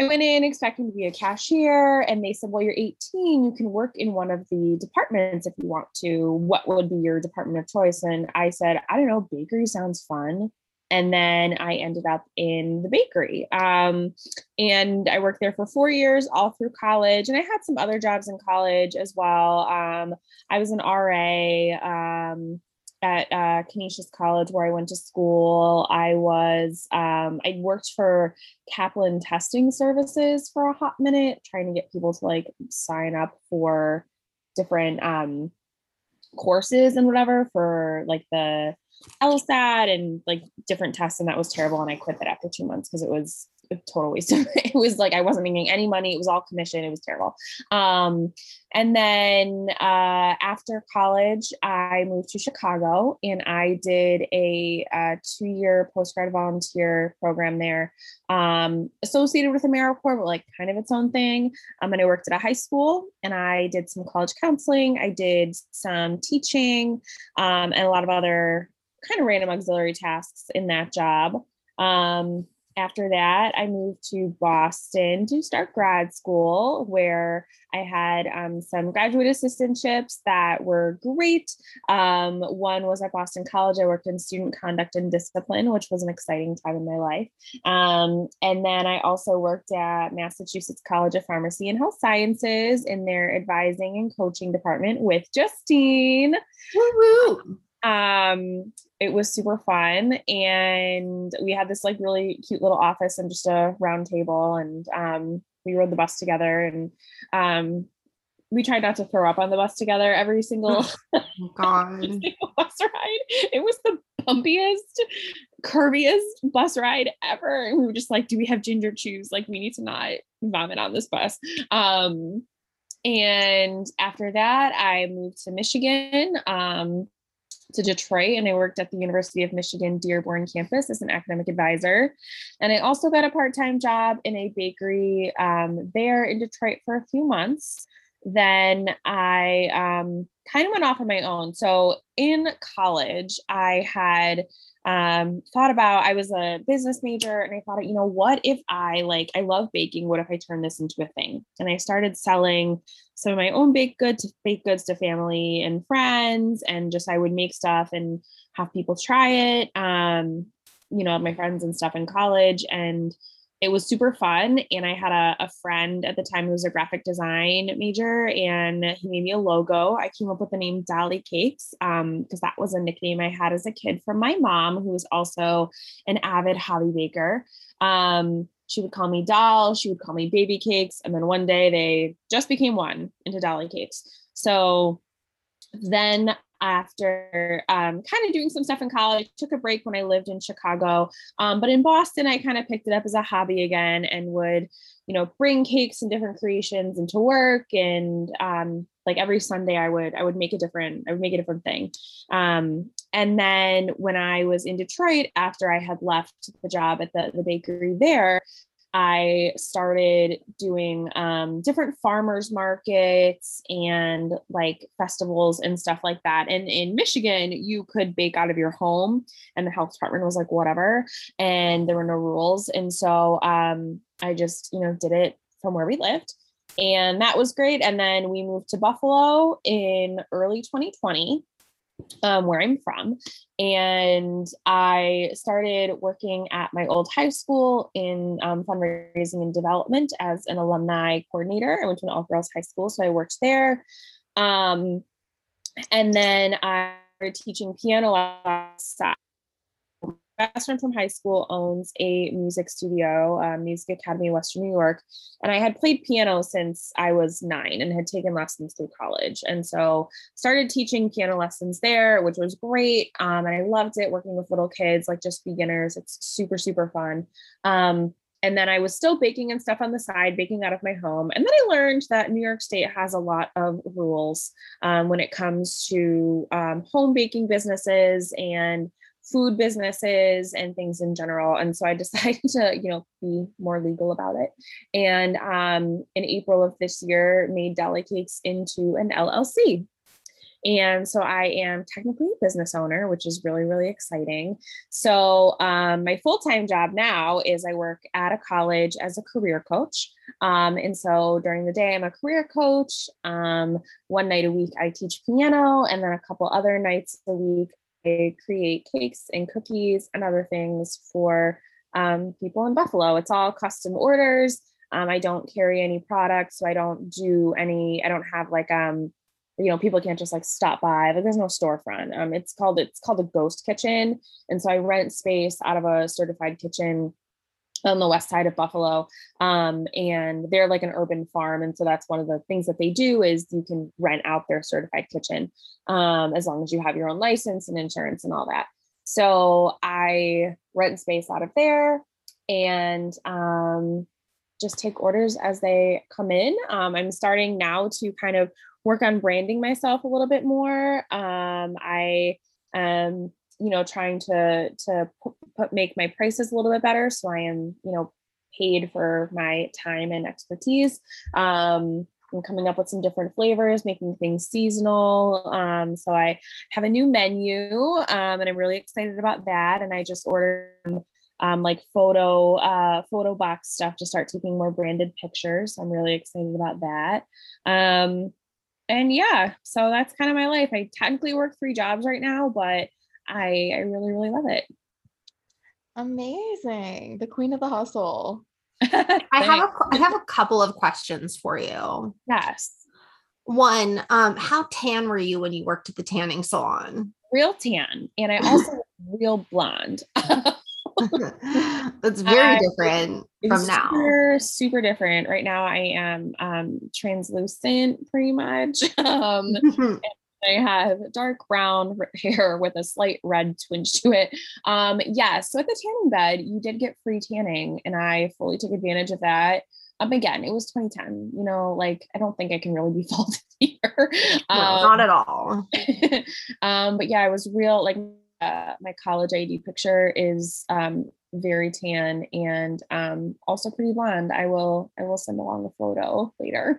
I went in expecting to be a cashier, and they said, well, you're eighteen. You can work in one of the departments if you want to. What would be your department of choice? And I said, I don't know, bakery sounds fun. And then I ended up in the bakery. Um, and I worked there for four years, all through college. And I had some other jobs in college as well. Um, I was an R A um, at uh, Canisius College, where I went to school. I was, um, I worked for Kaplan Testing Services for a hot minute, trying to get people to like sign up for different um, courses and whatever for like the L S A T and like different tests, and that was terrible, and I quit that after two months because it was a total waste of it. It was like I wasn't making any money. It was all commission. It was terrible. Um, and then uh, after college, I moved to Chicago, and I did a, a two-year postgrad volunteer program there, um, associated with AmeriCorps, but like kind of its own thing. Um, and I worked at a high school, and I did some college counseling. I did some teaching, um, and a lot of other kind of random auxiliary tasks in that job. Um, After that, I moved to Boston to start grad school, where I had um, some graduate assistantships that were great. Um, one was at Boston College. I worked in student conduct and discipline, which was an exciting time in my life. Um, and then I also worked at Massachusetts College of Pharmacy and Health Sciences in their advising and coaching department with Justine. Woo-woo! Um, it was super fun, and we had this like really cute little office and just a round table, and um, we rode the bus together, and um, we tried not to throw up on the bus together every single, oh, God. every single bus ride. It was the bumpiest, curviest bus ride ever. And we were just like, do we have ginger chews? Like, we need to not vomit on this bus. Um, and after that, I moved to Michigan, um, to Detroit, and I worked at the University of Michigan Dearborn campus as an academic advisor. And I also got a part-time job in a bakery um, there in Detroit for a few months. Then I um, kind of went off on my own. So in college, I had um, thought about, I was a business major, and I thought, you know, what if I like, I love baking. What if I turn this into a thing? And I started selling some of my own baked goods, baked goods to family and friends, and just, I would make stuff and have people try it. Um, you know, my friends and stuff in college, and it was super fun. And I had a, a friend at the time who was a graphic design major, and he made me a logo. I came up with the name Dolly Cakes, um, because that was a nickname I had as a kid from my mom, who was also an avid hobby baker. Um, she would call me Doll, she would call me Baby Cakes. And then one day they just became one into Dolly Cakes. So then after um, kind of doing some stuff in college, took a break when I lived in Chicago. Um, but in Boston, I kind of picked it up as a hobby again, and would, you know, bring cakes and different creations into work. And um, like every Sunday I would, I would make a different, I would make a different thing. Um, and then when I was in Detroit, after I had left the job at the, the bakery there, I started doing um, different farmers markets and like festivals and stuff like that. And in Michigan, you could bake out of your home, and the health department was like, whatever. And there were no rules. And so um, I just, you know, did it from where we lived, and that was great. And then we moved to Buffalo in early twenty twenty. Um, where I'm from. And I started working at my old high school in um, fundraising and development as an alumni coordinator. I went to an all girls high school, so I worked there. Um, and then I started teaching piano outside. My best friend from high school owns a music studio, um, Music Academy, Western New York. And I had played piano since I was nine and had taken lessons through college. And so started teaching piano lessons there, which was great. Um, and I loved it, working with little kids, like just beginners. It's super, super fun. Um, and then I was still baking and stuff on the side, baking out of my home. And then I learned that New York State has a lot of rules um, when it comes to um, home baking businesses and food businesses and things in general. And so I decided to, you know, be more legal about it. And um, in April of this year, made Dolly Cakes into an L L C. And so I am technically a business owner, which is really, really exciting. So um, my full-time job now is I work at a college as a career coach. Um, and so during the day, I'm a career coach. Um, one night a week, I teach piano, and then a couple other nights a week, I create cakes and cookies and other things for um, people in Buffalo. It's all custom orders. Um, I don't carry any products, so I don't do any, I don't have like, um, you know, people can't just like stop by. Like, there's no storefront. Um, it's called, it's called a ghost kitchen. And so I rent space out of a certified kitchen on the west side of Buffalo. Um, and they're like an urban farm. And so that's one of the things that they do, is you can rent out their certified kitchen, um, as long as you have your own license and insurance and all that. So I rent space out of there and um, just take orders as they come in. Um, I'm starting now to kind of work on branding myself a little bit more. Um, I am, you know, trying to to put, make my prices a little bit better. So I am, you know, paid for my time and expertise. Um, I'm coming up with some different flavors, making things seasonal. Um, so I have a new menu um, and I'm really excited about that. And I just ordered um, like photo, uh, photo box stuff to start taking more branded pictures. I'm really excited about that. Um, and yeah, so that's kind of my life. I technically work three jobs right now, but I, I really, really love it. Amazing. The queen of the hustle. I have a, I have a couple of questions for you. Yes. One, um, how tan were you when you worked at the tanning salon? Real tan. And I also was real blonde. That's very I, different from now. Super, super different. Right now I am um, translucent pretty much. Um, and I have dark brown hair with a slight red twinge to it. Um, yeah. So at the tanning bed, you did get free tanning and I fully took advantage of that. Um, again, it was twenty ten, you know, like, I don't think I can really be faulted here. Um, no, not at all. um, but yeah, I was real, like, uh, my college I D picture is, um, very tan and, um, also pretty blonde. I will, I will send along a photo later.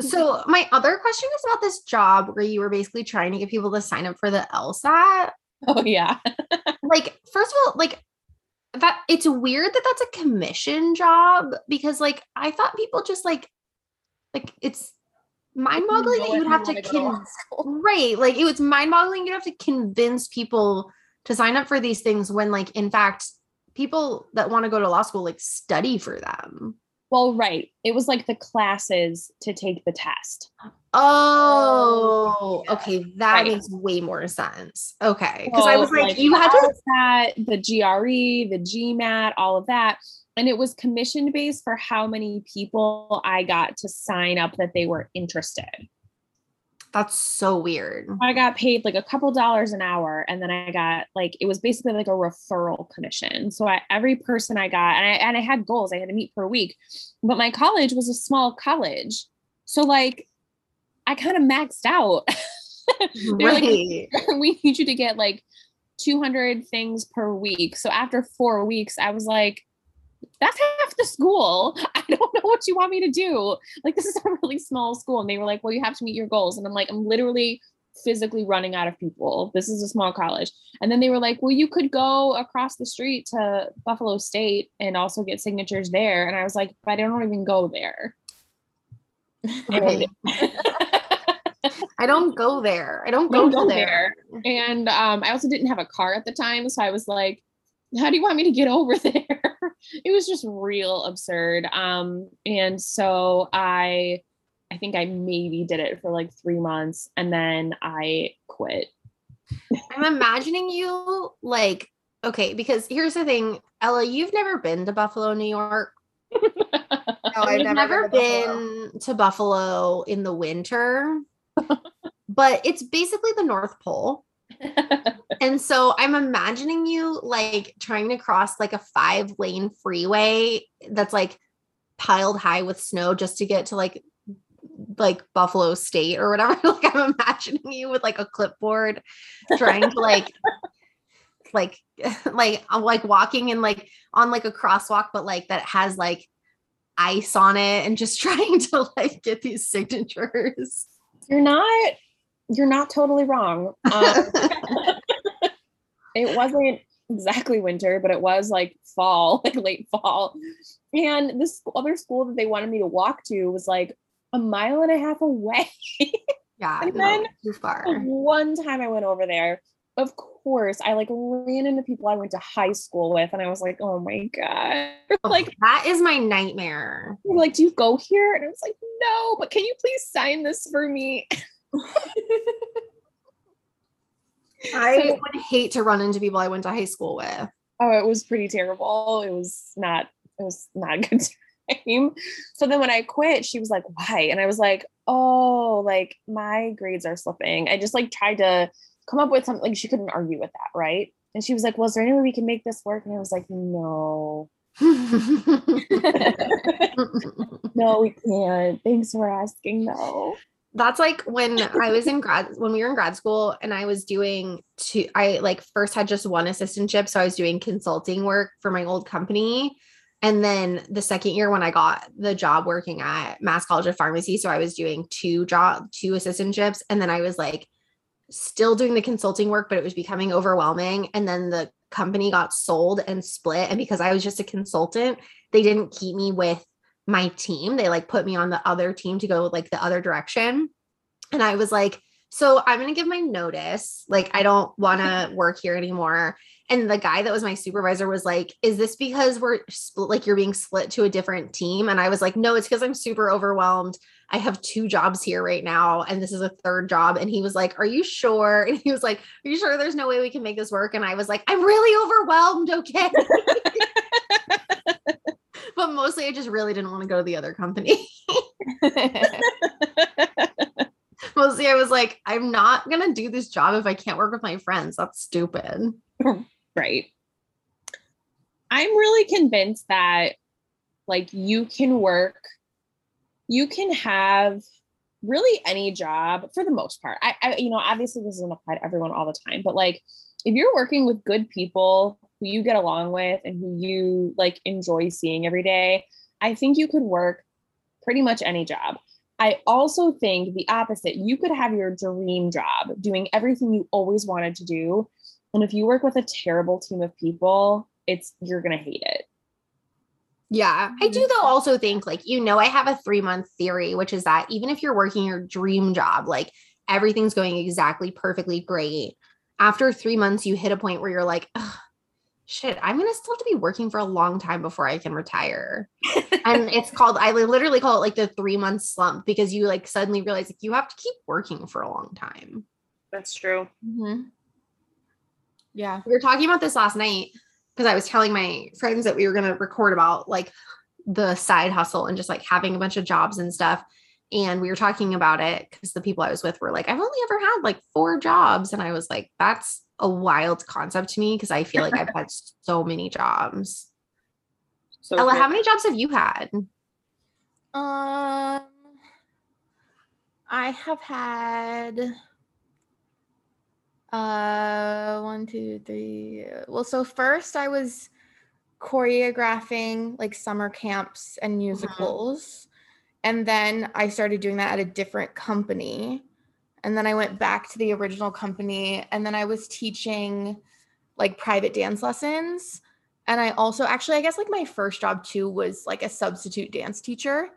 So my other question is about this job where you were basically trying to get people to sign up for the LSAT. Oh yeah. Like, first of all, like that it's weird that that's a commission job because like, I thought people just like, like it's mind boggling that you'd have to, con- right. Like it was mind boggling. You'd have to convince people to sign up for these things when like, in fact, people that want to go to law school, like study for them. Well, right. It was like the classes to take the test. Oh, okay. That right. Makes way more sense. Okay. Because so, I was like, like you had to that, the G R E, the GMAT, all of that. And it was commission based for how many people I got to sign up that they were interested. That's so weird. I got paid like a couple dollars an hour. And then I got like, it was basically like a referral commission. So I, every person I got, and I, and I had goals I had to meet per week, but my college was a small college. So like, I kind of maxed out. Right. Like, we need you to get like two hundred things per week. So after four weeks, I was like, that's half the school. I don't know what you want me to do. Like, this is a really small school. And they were like, well, you have to meet your goals. And I'm like, I'm literally physically running out of people. This is a small college. And then they were like, well, you could go across the street to Buffalo State and also get signatures there. And I was like, but I don't even go there. Right. I don't go there. I don't go, I don't go there. there. And um, I also didn't have a car at the time. So I was like, how do you want me to get over there? It was just real absurd. Um, and so I, I think I maybe did it for like three months and then I quit. I'm imagining you like, okay, because here's the thing, Ella, you've never been to Buffalo, New York. No, I've never, never been, been to Buffalo in the winter, but it's basically the North Pole. And so I'm imagining you like trying to cross like a five lane freeway that's like piled high with snow just to get to like, like Buffalo State or whatever. Like I'm imagining you with like a clipboard trying to like, like, like, like walking in like on like a crosswalk, but like that has like ice on it and just trying to like get these signatures. You're not, you're not totally wrong. Um, it wasn't exactly winter, but it was like fall, like late fall. And this other school that they wanted me to walk to was like a mile and a half away. Yeah, and no, then too far. One time I went over there, of course, I like ran into people I went to high school with. And I was like, oh my God. Oh, like that is my nightmare. They were like, do you go here? And I was like, no, but can you please sign this for me? I would hate to run into people I went to high school with. Oh, it was pretty terrible. It was not, it was not a good time. So then when I quit, she was like, why? And I was like, oh, like my grades are slipping. I just like tried to come up with something. Like, she couldn't argue with that, right? And she was like, well, is there any way we can make this work? And I was like, no. No, we can't. Thanks for asking, though. That's like when I was in grad, when we were in grad school and I was doing two, I like first had just one assistantship. So I was doing consulting work for my old company. And then the second year when I got the job working at Mass College of Pharmacy, so I was doing two job, two assistantships. And then I was like still doing the consulting work, but it was becoming overwhelming. And then the company got sold and split. And because I was just a consultant, they didn't keep me with my team. They like put me on the other team to go like the other direction. And I was like, so I'm going to give my notice. Like, I don't want to work here anymore. And the guy that was my supervisor was like, is this because we're split, like you're being split to a different team? And I was like, no, it's because I'm super overwhelmed. I have two jobs here right now. And this is a third job. And he was like, are you sure? And he was like, are you sure there's no way we can make this work? And I was like, I'm really overwhelmed. Okay. But mostly I just really didn't want to go to the other company. Mostly I was like, I'm not going to do this job if I can't work with my friends. That's stupid. Right. I'm really convinced that like you can work, you can have really any job for the most part. I, I you know, obviously this doesn't apply to everyone all the time, but like if you're working with good people who you get along with and who you like enjoy seeing every day, I think you could work pretty much any job. I also think the opposite. You could have your dream job doing everything you always wanted to do. And if you work with a terrible team of people, it's, you're going to hate it. Yeah. I do though also think like, you know, I have a three month theory, which is that even if you're working your dream job, like everything's going exactly perfectly great. After three months, you hit a point where you're like, ugh, shit, I'm going to still have to be working for a long time before I can retire. And it's called, I literally call it like the three month slump, because you like suddenly realize like you have to keep working for a long time. That's true. Mm-hmm. Yeah. We were talking about this last night because I was telling my friends that we were going to record about like the side hustle and just like having a bunch of jobs and stuff. And we were talking about it because the people I was with were like, I've only ever had like four jobs. And I was like, that's a wild concept to me because I feel like I've had so many jobs. So Ella, good. How many jobs have you had? Um, I have had... Uh, one, two, three. Well, so first I was choreographing like summer camps and musicals. Mm-hmm. And then I started doing that at a different company. And then I went back to the original company. And then I was teaching like private dance lessons. And I also actually, I guess like my first job too was like a substitute dance teacher.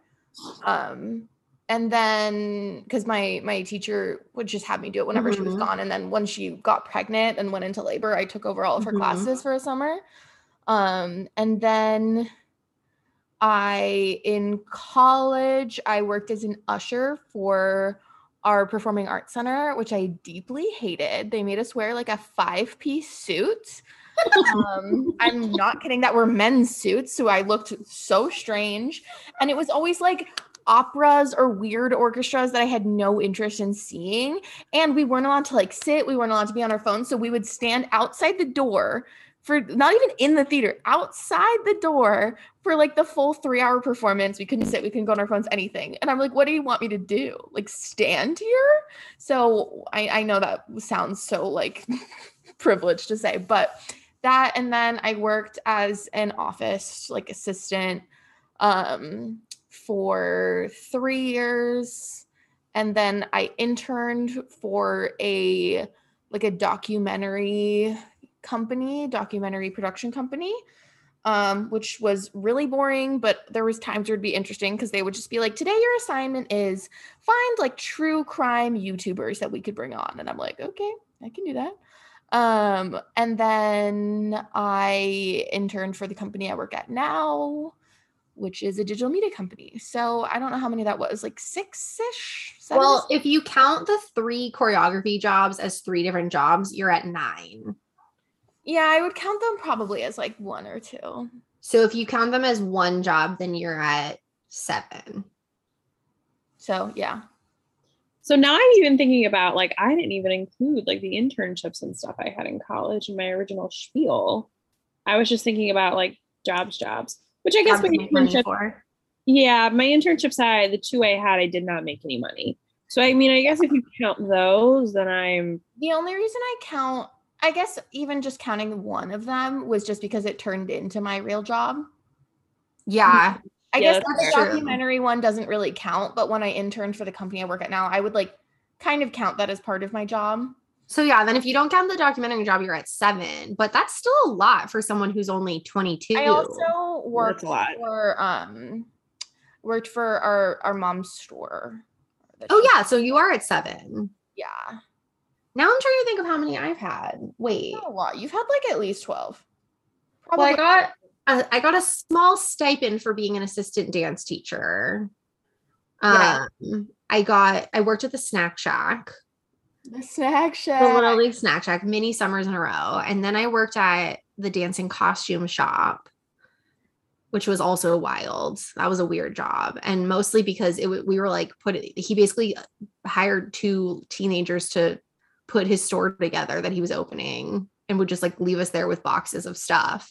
Um, And then, because my my teacher would just have me do it whenever mm-hmm. she was gone. And then when she got pregnant and went into labor, I took over all of her mm-hmm. classes for a summer. Um, and then I, in college, I worked as an usher for our Performing Arts Center, which I deeply hated. They made us wear like a five-piece suit. um, I'm not kidding, that were men's suits. So I looked so strange. And it was always like... operas or weird orchestras that I had no interest in seeing. And we weren't allowed to like sit. We weren't allowed to be on our phones. So we would stand outside the door for not even in the theater, outside the door for like the full three hour performance. We couldn't sit. We couldn't go on our phones, anything. And I'm like, what do you want me to do? Like stand here? So I, I know that sounds so like privileged to say, but that, and then I worked as an office like assistant, um, for three years. And then I interned for a, like a documentary company, documentary production company, um, which was really boring, but there was times where it'd be interesting because they would just be like, today your assignment is find like true crime YouTubers that we could bring on. And I'm like, okay, I can do that. Um, and then I interned for the company I work at now, which is a digital media company. So I don't know how many that was, like six-ish? Seven? Well, if you count the three choreography jobs as three different jobs, you're at nine. Yeah, I would count them probably as like one or two. So if you count them as one job, then you're at seven. So yeah. So now I'm even thinking about, like, I didn't even include like the internships and stuff I had in college in my original spiel. I was just thinking about like jobs, jobs, which I guess my internship, yeah, my internship side, the two I had, I did not make any money. So, I mean, I guess if you count those, then I'm. The only reason I count, I guess even just counting one of them was just because it turned into my real job. Yeah. I yeah, guess the documentary one doesn't really count, but when I interned for the company I work at now, I would like kind of count that as part of my job. So yeah, then if you don't count the documentary job, you're at seven, but that's still a lot for someone who's only twenty-two. I also worked for um worked for our our mom's store. Oh yeah, so you are at seven. Yeah. Now I'm trying to think of how many I've had. Wait, that's a lot. You've had like at least twelve. Probably. Well, I got. I got a small stipend for being an assistant dance teacher. Yeah. Um, I got, I worked at the Snack Shack. The Snack Shack. The Little League Snack Shack, many summers in a row. And then I worked at the dancing costume shop, which was also wild. That was a weird job. And mostly because it we were like, put it, he basically hired two teenagers to put his store together that he was opening and would just like leave us there with boxes of stuff.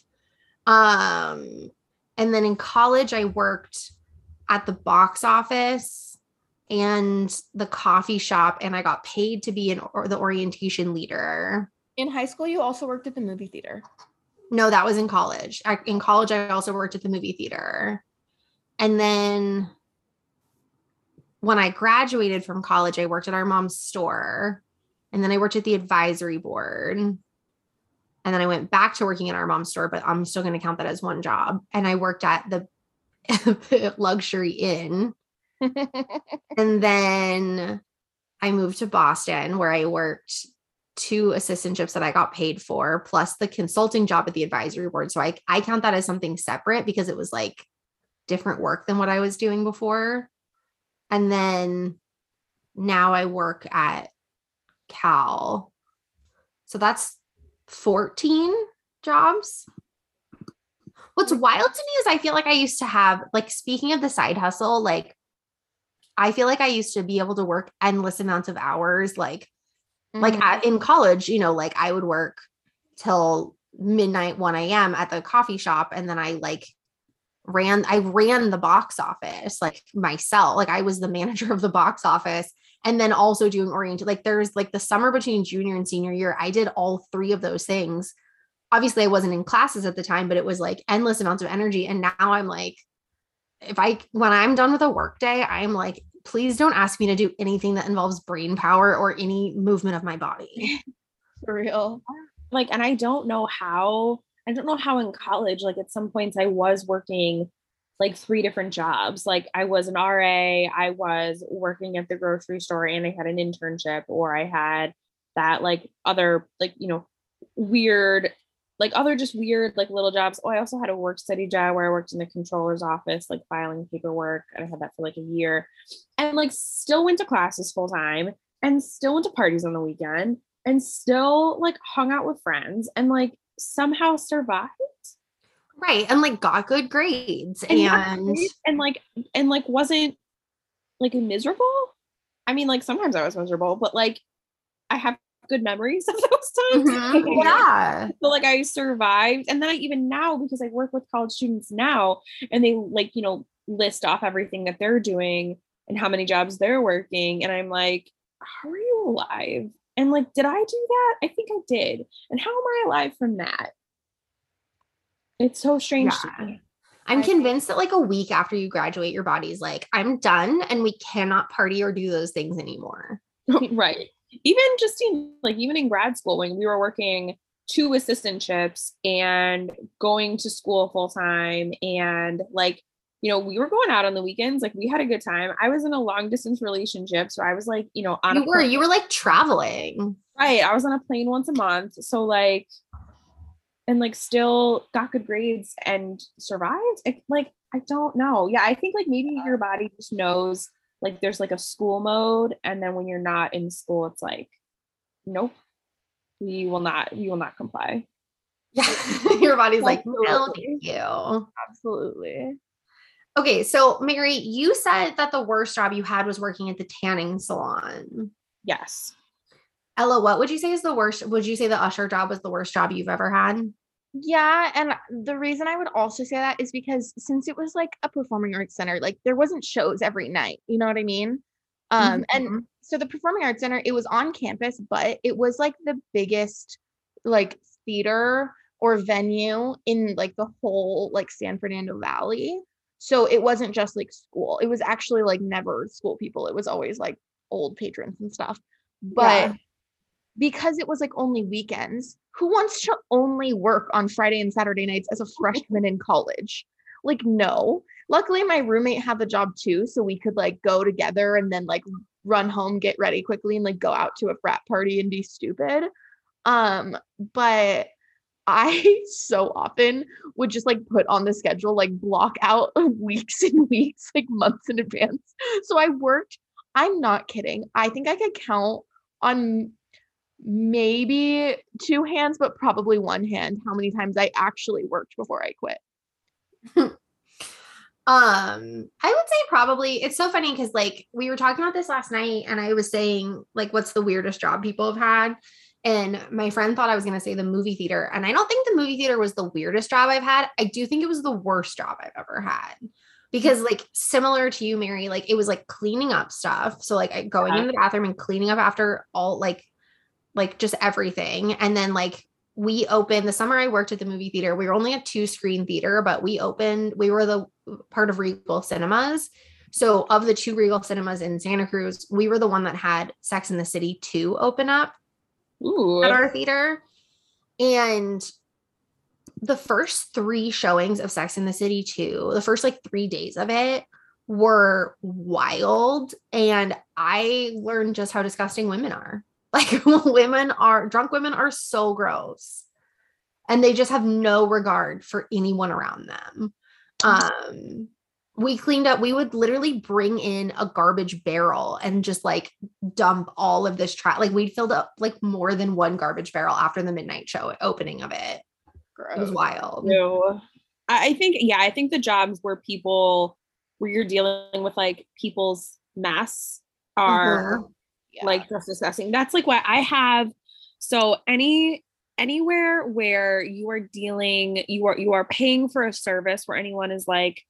Um, and then in college, I worked at the box office and the coffee shop, and I got paid to be an or the orientation leader. In high school, you also worked at the movie theater. No, that was in college. I, in college, I also worked at the movie theater. And then when I graduated from college, I worked at our mom's store, and then I worked at the advisory board. And then I went back to working at our mom's store, but I'm still going to count that as one job. And I worked at the luxury inn. And then I moved to Boston, where I worked two assistantships that I got paid for, plus the consulting job at the advisory board. So I, I count that as something separate because it was like different work than what I was doing before. And then now I work at Cal. So that's fourteen jobs. What's wild to me is I feel like I used to have, like, speaking of the side hustle, like, I feel like I used to be able to work endless amounts of hours. Like, mm-hmm. like at, in college, you know, like I would work till midnight, one a.m. at the coffee shop. And then I like ran, I ran the box office, like myself, like I was the manager of the box office. And then also doing oriented, like there's like the summer between junior and senior year, I did all three of those things. Obviously I wasn't in classes at the time, but it was like endless amounts of energy. And now I'm like, if I, when I'm done with a work day, I'm like, please don't ask me to do anything that involves brain power or any movement of my body. For real. Like, and I don't know how, I don't know how in college, like at some points I was working like three different jobs. Like I was an R A, I was working at the grocery store and I had an internship, or I had that like other, like, you know, weird, like other just weird, like little jobs. Oh, I also had a work study job where I worked in the controller's office, like filing paperwork. And I had that for like a year, and like still went to classes full time, and still went to parties on the weekend, and still like hung out with friends, and like somehow survived. Right. And like got good grades and and, and like and like wasn't like miserable. I mean, like sometimes I was miserable, but like I have good memories of those times. Mm-hmm. Yeah. But like I survived. And then I even now, because I work with college students now, and they like, you know, list off everything that they're doing and how many jobs they're working. And I'm like, how are you alive? And like, did I do that? I think I did. And how am I alive from that? It's so strange. Yeah. To me. I'm I convinced think. that like a week after you graduate, your body's like, I'm done, and we cannot party or do those things anymore. Right. Even just in like, even in grad school, when we were working two assistantships and going to school full time, and like, you know, we were going out on the weekends. Like we had a good time. I was in a long distance relationship. So I was like, you know, on you a were, you were like traveling. Right. I was on a plane once a month. So like, and like still got good grades and survived. It, like, I don't know. Yeah. I think like maybe your body just knows like there's like a school mode. And then when you're not in school, it's like, nope, you will not, you will not comply. Yeah. Your body's like, no, thank you. Absolutely. Okay, so Mary, you said that the worst job you had was working at the tanning salon. Yes. Ella, what would you say is the worst? Would you say the usher job was the worst job you've ever had? Yeah, and the reason I would also say that is because since it was like a performing arts center, like there wasn't shows every night, you know what I mean? Um, mm-hmm. And so the performing arts center, it was on campus, but it was like the biggest like theater or venue in like the whole like San Fernando Valley. So it wasn't just like school. It was actually like never school people. It was always like old patrons and stuff. But yeah. Because it was like only weekends, who wants to only work on Friday and Saturday nights as a freshman in college? Like, no. Luckily, my roommate had the job too. So we could like go together and then like run home, get ready quickly and like go out to a frat party and be stupid. Um, but I so often would just like put on the schedule, like block out weeks and weeks, like months in advance. So I worked, I'm not kidding. I think I could count on maybe two hands, but probably one hand, how many times I actually worked before I quit. um, I would say probably, it's so funny because like we were talking about this last night and I was saying like, what's the weirdest job people have had? And my friend thought I was going to say the movie theater. And I don't think the movie theater was the weirdest job I've had. I do think it was the worst job I've ever had because like similar to you, Mary, like it was like cleaning up stuff. So like going yeah. into the bathroom and cleaning up after all, like, like just everything. And then like we opened the summer I worked at the movie theater. We were only a two screen theater, but we opened, we were the part of Regal Cinemas. So of the two Regal Cinemas in Santa Cruz, we were the one that had Sex and the City two open up. Ooh. At our theater. And the first three showings of Sex and the City two, the first like three days of it were wild. And I learned just how disgusting women are. Like women are, drunk women are so gross and they just have no regard for anyone around them. Um, we cleaned up, we would literally bring in a garbage barrel and just like dump all of this trash. Like we'd filled up like more than one garbage barrel after the midnight show opening of it. Gross. It was wild. So, I think, yeah, I think the jobs where people, where you're dealing with like people's mess are mm-hmm. yeah. like just disgusting. That's like what I have. So any, anywhere where you are dealing, you are, you are paying for a service where anyone is like,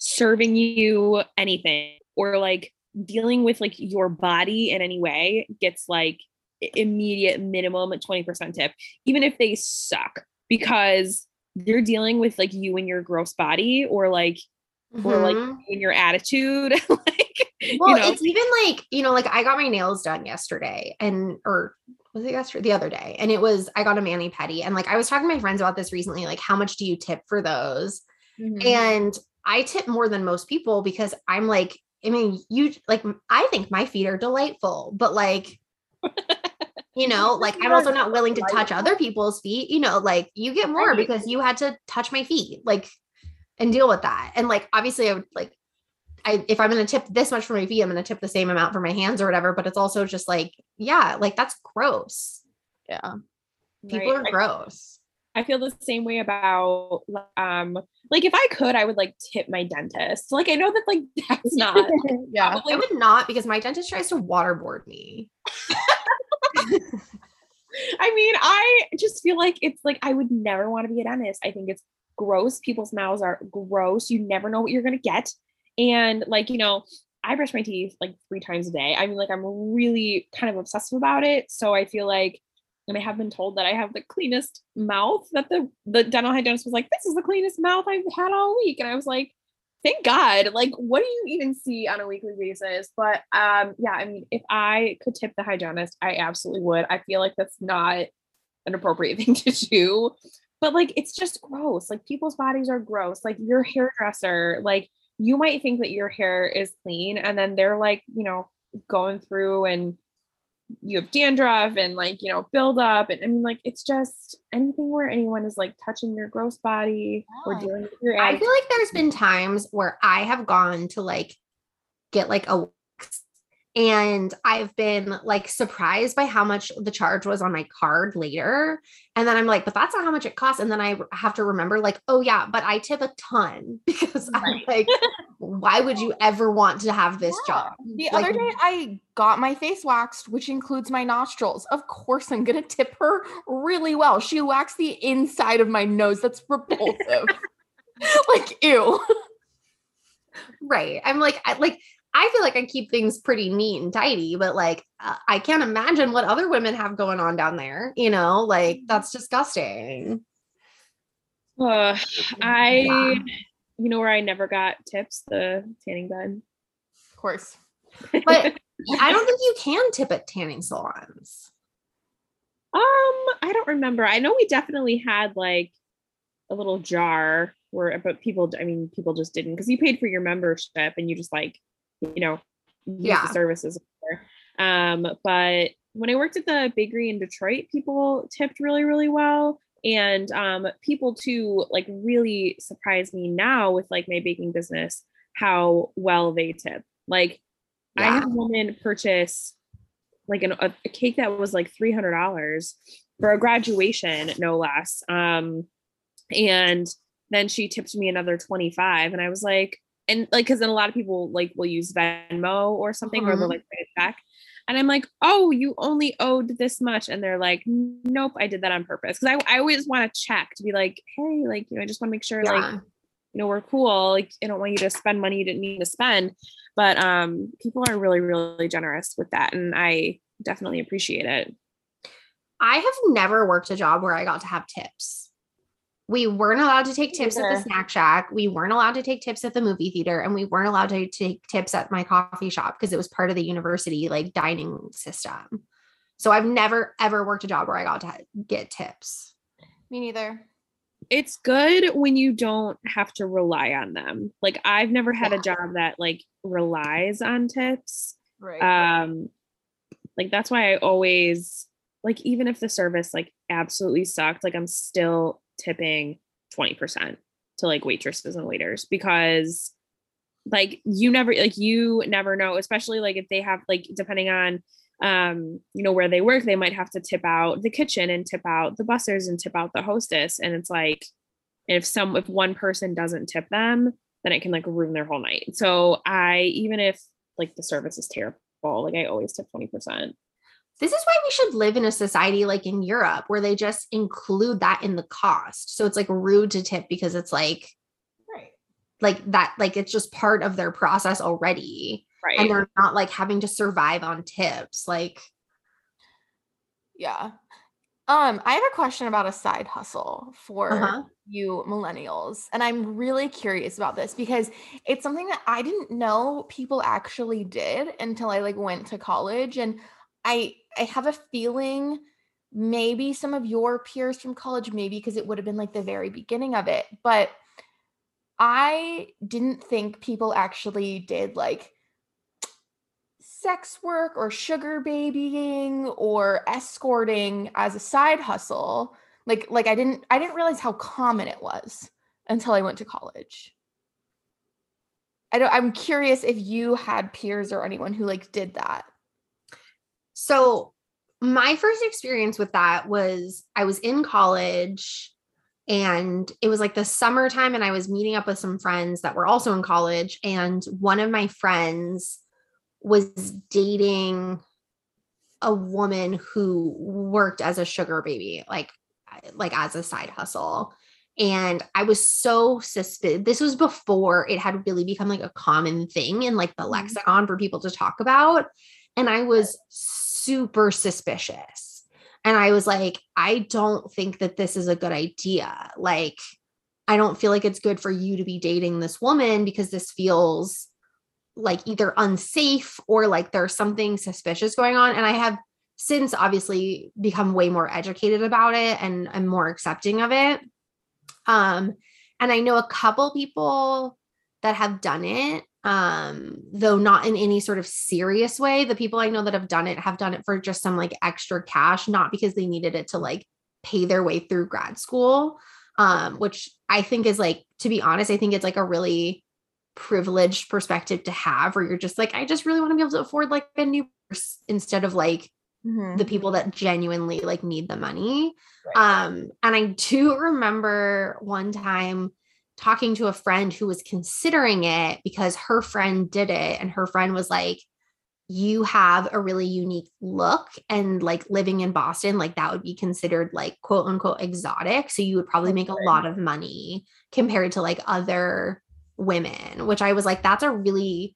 serving you anything or like dealing with like your body in any way gets like immediate minimum twenty percent tip, even if they suck, because they're dealing with like you and your gross body or like, mm-hmm. or like you and your attitude. like, well, you know. It's even like, you know, like I got my nails done yesterday and, or was it yesterday? The other day. And it was, I got a mani-pedi and like, I was talking to my friends about this recently, like how much do you tip for those? Mm-hmm. And I tip more than most people because I'm like, I mean, you like, I think my feet are delightful, but like, you know, like I'm also not willing to touch other people's feet, you know, like you get more because you had to touch my feet, like, and deal with that. And like, obviously I would like, I, if I'm going to tip this much for my feet, I'm going to tip the same amount for my hands or whatever, but it's also just like, yeah, like that's gross. Yeah. People right. are gross. I feel the same way about, um, like if I could, I would like tip my dentist. Like, I know that like, that's not, like, yeah, probably. I would not because my dentist tries to waterboard me. I mean, I just feel like it's like, I would never want to be a dentist. I think it's gross. People's mouths are gross. You never know what you're going to get. And like, you know, I brush my teeth like three times a day. I mean, like I'm really kind of obsessive about it. So I feel like, and I have been told that I have the cleanest mouth, that the, the dental hygienist was like, this is the cleanest mouth I've had all week. And I was like, thank God. Like, what do you even see on a weekly basis? But um, yeah, I mean, if I could tip the hygienist, I absolutely would. I feel like that's not an appropriate thing to do, but like, it's just gross. Like people's bodies are gross. Like your hairdresser, like you might think that your hair is clean and then they're like, you know, going through and you have dandruff and like, you know, build up. And I mean, like, it's just anything where anyone is like touching your gross body or dealing with your attitude. I feel like there's been times where I have gone to like, get like a, And I've been like surprised by how much the charge was on my card later. And then I'm like, but that's not how much it costs. And then I have to remember like, oh yeah, but I tip a ton because right. I'm like, why would you ever want to have this yeah. job? The like, other day I got my face waxed, which includes my nostrils. Of course I'm going to tip her really well. She waxed the inside of my nose. That's repulsive. Like, ew. Right. I'm like, I, like, I feel like I keep things pretty neat and tidy, but like, uh, I can't imagine what other women have going on down there, you know, like that's disgusting. Uh, I, yeah. You know, where I never got tips, the tanning bed. Of course. But I don't think you can tip at tanning salons. Um, I don't remember. I know we definitely had like a little jar where, but people, I mean, people just didn't, because you paid for your membership and you just like, you know, yeah. the services. Um, but when I worked at the bakery in Detroit, people tipped really, really well. And, um, people too, like really surprised me now with like my baking business, how well they tip. Like yeah. I had a woman purchase like an, a, a cake that was like three hundred dollars for a graduation, no less. Um, and then she tipped me another twenty-five and I was like, and like, cause then a lot of people like will use Venmo or something mm-hmm. or they'll like pay it back. And I'm like, oh, you only owed this much. And they're like, nope, I did that on purpose. Cause I, I always want to check to be like, hey, like, you know, I just want to make sure yeah. like, you know, we're cool. Like, I don't want you to spend money you didn't need to spend, but, um, people are really, really generous with that. And I definitely appreciate it. I have never worked a job where I got to have tips. We weren't allowed to take tips either. At the snack shack. We weren't allowed to take tips at the movie theater, and we weren't allowed to take tips at my coffee shop because it was part of the university like dining system. So I've never ever worked a job where I got to get tips. Me neither. It's good when you don't have to rely on them. Like I've never had yeah. a job that like relies on tips. Right. Um, like that's why I always like, even if the service like absolutely sucked, like I'm still tipping twenty percent to like waitresses and waiters, because like you never, like you never know, especially like if they have like, depending on, um, you know, where they work, they might have to tip out the kitchen and tip out the bussers and tip out the hostess. And it's like, if some, if one person doesn't tip them, then it can like ruin their whole night. So I, even if like the service is terrible, like I always tip twenty percent. This is why we should live in a society like in Europe where they just include that in the cost. So it's like rude to tip because it's like, right. like that, like it's just part of their process already. Right. And they're not like having to survive on tips. Like, yeah. Um, I have a question about a side hustle for uh-huh. you millennials. And I'm really curious about this because it's something that I didn't know people actually did until I like went to college. And I, I have a feeling maybe some of your peers from college, maybe because it would have been like the very beginning of it, but I didn't think people actually did like sex work or sugar babying or escorting as a side hustle. Like, like I didn't, I didn't realize how common it was until I went to college. I don't, I'm curious if you had peers or anyone who like did that. So my first experience with that was I was in college and it was like the summertime and I was meeting up with some friends that were also in college. And one of my friends was dating a woman who worked as a sugar baby, like, like as a side hustle. And I was so suspicious. This was before it had really become like a common thing in like the lexicon for people to talk about. And I was super suspicious. And I was like, I don't think that this is a good idea. Like, I don't feel like it's good for you to be dating this woman because this feels like either unsafe or like there's something suspicious going on. And I have since obviously become way more educated about it and I'm more accepting of it. Um, and I know a couple people that have done it. Um, though not in any sort of serious way. The people I know that have done it have done it for just some like extra cash, not because they needed it to like pay their way through grad school. Um, which I think is like, to be honest, I think it's like a really privileged perspective to have, where you're just like, I just really want to be able to afford like a new purse instead of like mm-hmm. the people that genuinely like need the money. Right. Um, and I do remember one time talking to a friend who was considering it because her friend did it. And her friend was like, you have a really unique look, and like living in Boston, like that would be considered like quote unquote exotic. So you would probably make a lot of money compared to like other women, which I was like, that's a really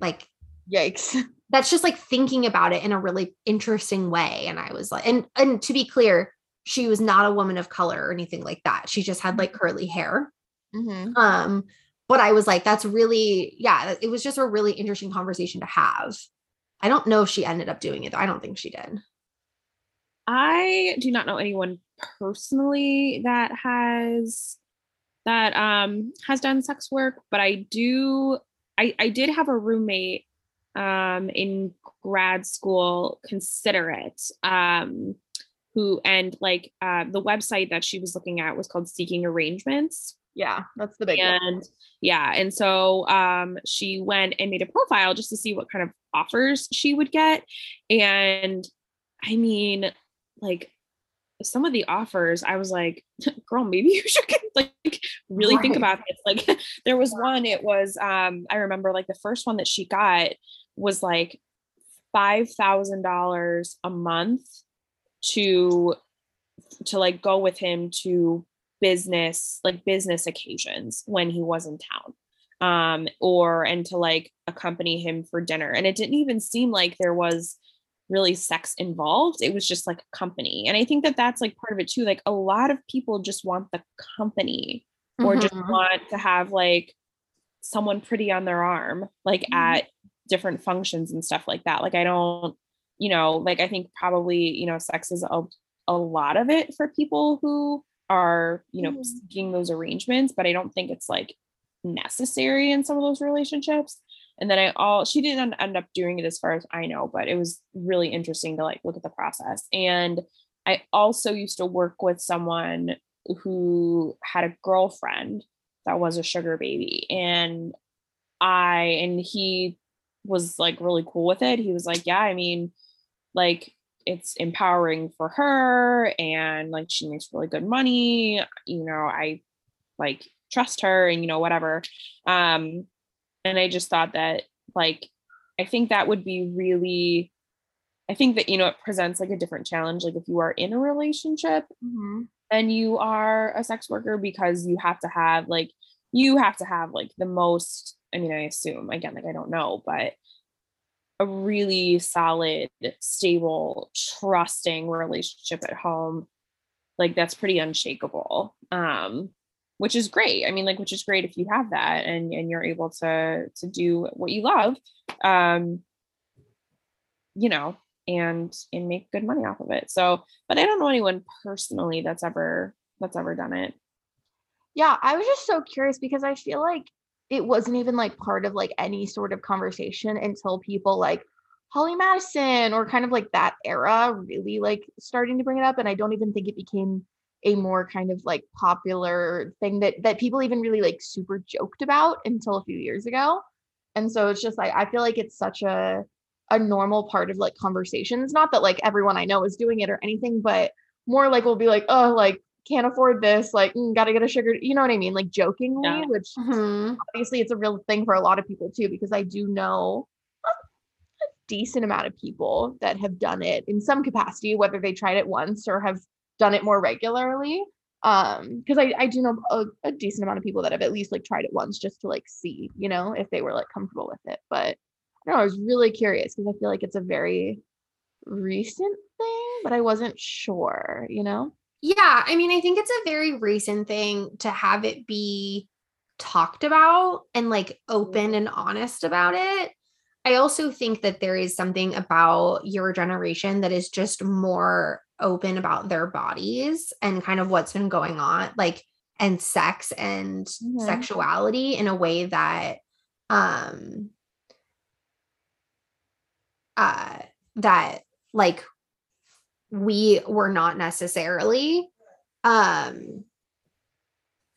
like, yikes. That's just like thinking about it in a really interesting way. And I was like, and, and to be clear, she was not a woman of color or anything like that. She just had like curly hair. Mm-hmm. Um, but I was like, that's really, yeah, it was just a really interesting conversation to have. I don't know if she ended up doing it, though. I don't think she did. I do not know anyone personally that has, that, um, has done sex work, but I do, I, I did have a roommate, um, in grad school consider it, um, who, and like, uh, the website that she was looking at was called Seeking Arrangements. Yeah, that's the big one. And yeah. And so um, she went and made a profile just to see what kind of offers she would get. And I mean, like some of the offers, I was like, girl, maybe you should like really right. think about this. Like there was one, it was, um, I remember like the first one that she got was like five thousand dollars a month to, to like go with him to business, like business occasions when he was in town, um, or, and to like accompany him for dinner. And it didn't even seem like there was really sex involved. It was just like a company. And I think that that's like part of it too. Like a lot of people just want the company or mm-hmm. just want to have like someone pretty on their arm, like mm-hmm. at different functions and stuff like that. Like, I don't, you know, like, I think probably, you know, sex is a, a lot of it for people who are, you know, mm. seeking those arrangements, but I don't think it's like necessary in some of those relationships. And then I all, she didn't end up doing it as far as I know, but it was really interesting to like look at the process. And I also used to work with someone who had a girlfriend that was a sugar baby, and I, and he was like really cool with it. He was like, yeah, I mean, like, it's empowering for her and like she makes really good money, you know, I like trust her and, you know, whatever. Um, and I just thought that like, I think that would be really, I think that, you know, it presents like a different challenge. Like if you are in a relationship mm-hmm. and you are a sex worker, because you have to have like, you have to have like the most, I mean, I assume again, like, I don't know, but a really solid, stable, trusting relationship at home. Like that's pretty unshakable. Um, which is great. I mean, like, which is great if you have that and, and you're able to, to do what you love, um, you know, and, and make good money off of it. So, but I don't know anyone personally that's ever, that's ever done it. Yeah. I was just so curious because I feel like it wasn't even like part of like any sort of conversation until people like Holly Madison or kind of like that era really like starting to bring it up. And I don't even think it became a more kind of like popular thing that, that people even really like super joked about until a few years ago. And so it's just like, I feel like it's such a, a normal part of like conversations. Not that like everyone I know is doing it or anything, but more like, we'll be like, oh, like, can't afford this, like mm, gotta get a sugar, you know what I mean, like jokingly, yeah. which mm-hmm. obviously it's a real thing for a lot of people too, because I do know a, a decent amount of people that have done it in some capacity, whether they tried it once or have done it more regularly, um because I, I do know a, a decent amount of people that have at least like tried it once just to like see, you know, if they were like comfortable with it. But no, I was really curious because I feel like it's a very recent thing, but I wasn't sure, you know. Yeah. I mean, I think it's a very recent thing to have it be talked about and like open and honest about it. I also think that there is something about your generation that is just more open about their bodies and kind of what's been going on, like, and sex and mm-hmm. sexuality in a way that, um, uh, that like, we were not necessarily, um,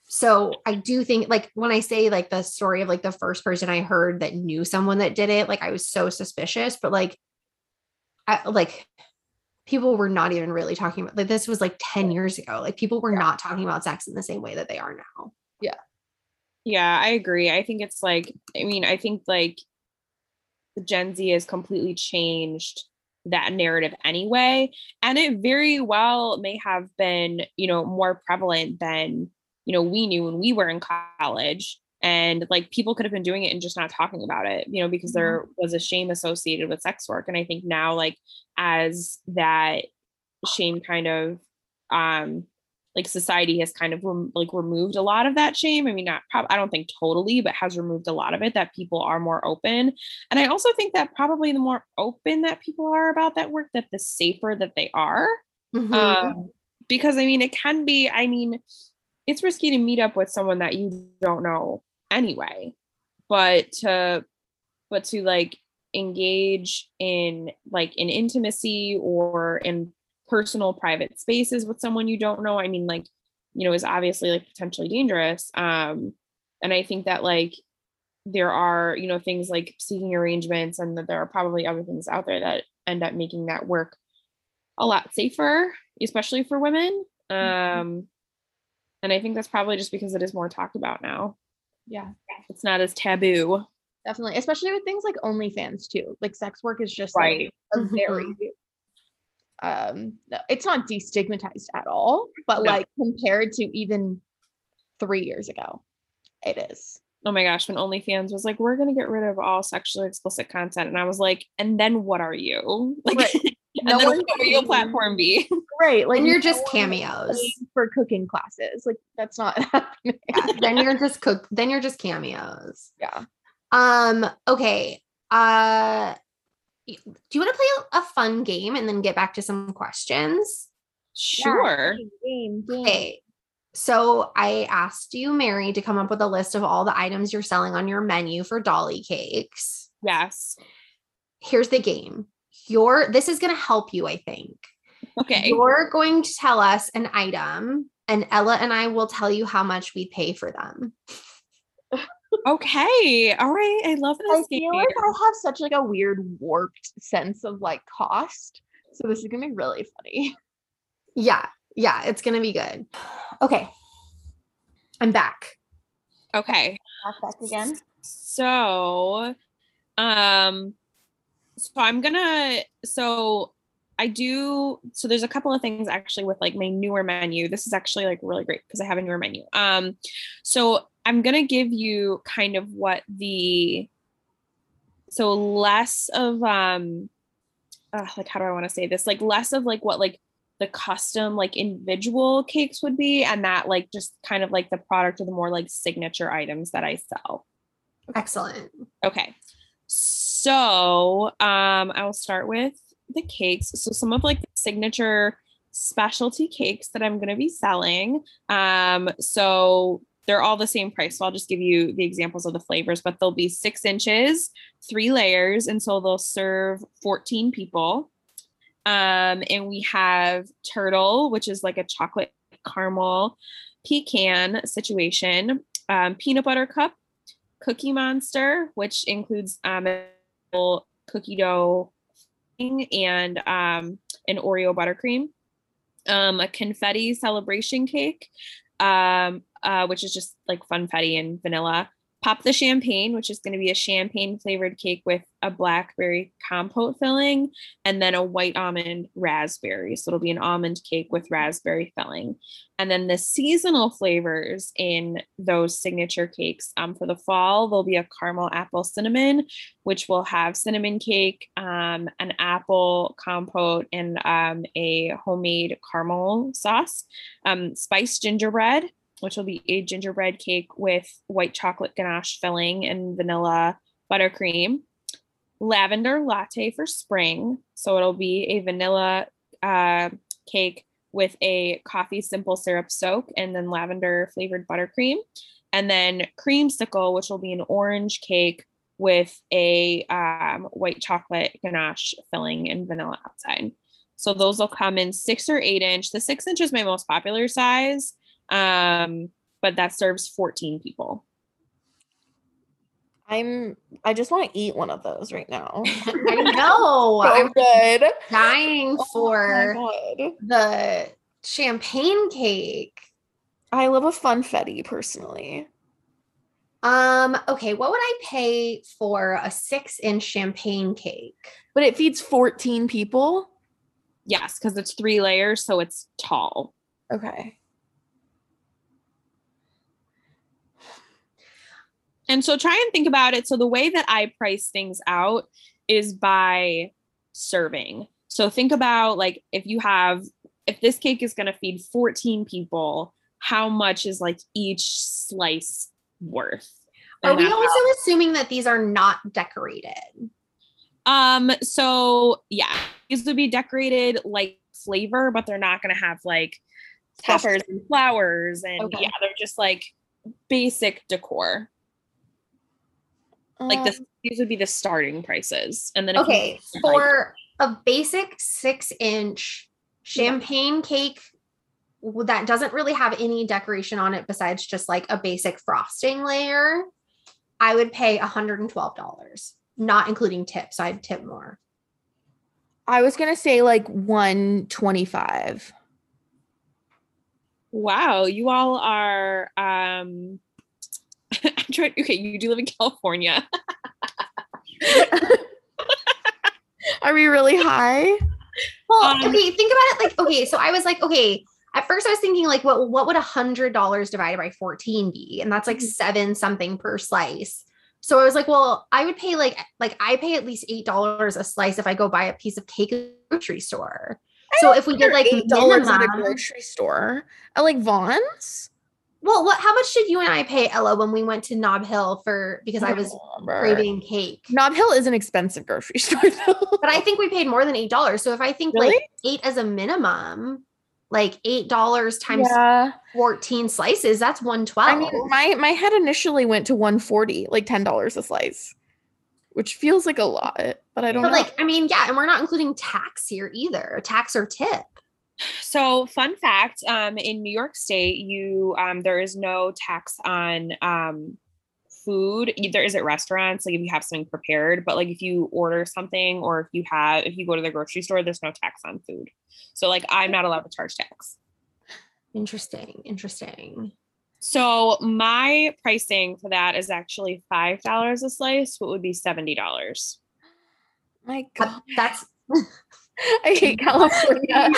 So I do think, like, when I say, like, the story of, like, the first person I heard that knew someone that did it, like, I was so suspicious, but, like, I, like, people were not even really talking about, like, this was, like, ten years ago. Like, people were yeah. not talking about sex in the same way that they are now. Yeah. Yeah, I agree. I think it's, like, I mean, I think, like, the Gen Z has completely changed that narrative anyway. And it very well may have been, you know, more prevalent than, you know, we knew when we were in college, and like people could have been doing it and just not talking about it, you know, because there was a shame associated with sex work. And I think now, like, as that shame kind of, um, like society has kind of rem- like removed a lot of that shame. I mean, not probably, I don't think totally, but has removed a lot of it, that people are more open. And I also think that probably the more open that people are about that work, that the safer that they are, mm-hmm. um, because I mean, it can be, I mean, it's risky to meet up with someone that you don't know anyway, but to, but to like engage in like in intimacy or in personal private spaces with someone you don't know, I mean, like, you know, is obviously like potentially dangerous. Um, and I think that like, there are, you know, things like seeking arrangements, and that there are probably other things out there that end up making that work a lot safer, especially for women. Um, mm-hmm. And I think that's probably just because it is more talked about now. Yeah. It's not as taboo. Definitely. Especially with things like OnlyFans too. Like sex work is just right. like a very, um, it's not destigmatized at all, but no. like compared to even three years ago, it is. Oh my gosh. When OnlyFans was like, we're going to get rid of all sexually explicit content. And I was like, and then what are you? Like, right. And no then one what will your platform be? Right. Like, and you're just no cameos for cooking classes. Like, that's not happening. Yeah, then you're just cook. Then you're just cameos. Yeah. Um. Okay. Uh. Do you want to play a fun game and then get back to some questions? Sure. Yeah, game, game. Okay. So I asked you, Mary, to come up with a list of all the items you're selling on your menu for Dolly Cakes. Yes. Here's the game. You're, this is going to help you, I think. Okay. You're going to tell us an item, and Ella and I will tell you how much we pay for them. Okay. All right. I love this I game. Feel like I have such like a weird warped sense of like cost. So this is going to be really funny. Yeah. Yeah. It's going to be good. Okay. I'm back. Okay. Back, back again. So, um, So I'm gonna, so I do, so there's a couple of things actually with like my newer menu. This is actually like really great because I have a newer menu. Um, so I'm gonna give you kind of what the, so less of, um, uh, like, how do I want to say this? Like less of like what like the custom, like individual cakes would be, and that like, just kind of like the product or the more like signature items that I sell. Excellent. Okay. So, um, I will start with the cakes. So some of like the signature specialty cakes that I'm going to be selling. Um, so they're all the same price. So I'll just give you the examples of the flavors, but they'll be six inches, three layers. And so they'll serve fourteen people. Um, and we have turtle, which is like a chocolate caramel pecan situation, um, peanut butter cup, Cookie Monster, which includes um cookie dough and um an Oreo buttercream, um a confetti celebration cake, um uh which is just like funfetti and vanilla, pop the champagne, which is going to be a champagne flavored cake with a blackberry compote filling, and then a white almond raspberry, so it'll be an almond cake with raspberry filling. And then the seasonal flavors in those signature cakes, um, for the fall, there'll be a caramel apple cinnamon, which will have cinnamon cake, um, an apple compote, and um, a homemade caramel sauce, um, spiced gingerbread, which will be a gingerbread cake with white chocolate ganache filling and vanilla buttercream. Lavender latte for spring. So it'll be a vanilla uh, cake with a coffee simple syrup soak and then lavender flavored buttercream. And then creamsicle, which will be an orange cake with a um, white chocolate ganache filling and vanilla outside. So those will come in six or eight inch. The six inch is my most popular size. Um, but that serves fourteen people. I'm, I just want to eat one of those right now. I know. So I'm good. Dying for oh the champagne cake. I love a funfetti personally. Um, okay. What would I pay for a six inch champagne cake? But it feeds fourteen people. Yes. Cause it's three layers. So it's tall. Okay. And so try and think about it. So the way that I price things out is by serving. So think about like, if you have, if this cake is going to feed fourteen people, how much is like each slice worth? Are we also out? Assuming that these are not decorated? Um, so yeah, these would be decorated like flavor, but they're not going to have like peppers and flowers and okay. yeah, they're just like basic decor. Like this, um, these would be the starting prices. And then, okay, you- for like, a basic six inch champagne yeah. cake that doesn't really have any decoration on it besides just like a basic frosting layer, I would pay one hundred twelve dollars, not including tips. So I'd tip more. I was going to say like one twenty-five. Wow. You all are, um, I'm trying. Okay, you do live in California. Are we really high? Well, um, okay, think about it. Like, okay, so I was like, okay, at first I was thinking like, what, what would one hundred dollars divided by fourteen be? And that's like seven something per slice. So I was like, well, I would pay like, like I pay at least eight dollars a slice if I go buy a piece of cake at the grocery store. I so if we did like eight dollars at a grocery store at like Vaughn's. Well, what? How much did you and I pay, Ella, when we went to Nob Hill for, because I was I craving cake? Nob Hill is an expensive grocery store, though. But I think we paid more than eight dollars. So if I think really? like eight as a minimum, like eight dollars times yeah. fourteen slices, that's one hundred twelve. I mean, my, my head initially went to one hundred forty, like ten dollars a slice, which feels like a lot, but I don't but know. Like, I mean, yeah. And we're not including tax here either, tax or tip. So fun fact, um, in New York State, you, um, there is no tax on, um, food. There is at restaurants, like if you have something prepared, but like if you order something or if you have, if you go to the grocery store, there's no tax on food. So like, I'm not allowed to charge tax. Interesting. Interesting. So my pricing for that is actually five dollars a slice, what would be seventy dollars. My God. That's... I hate California.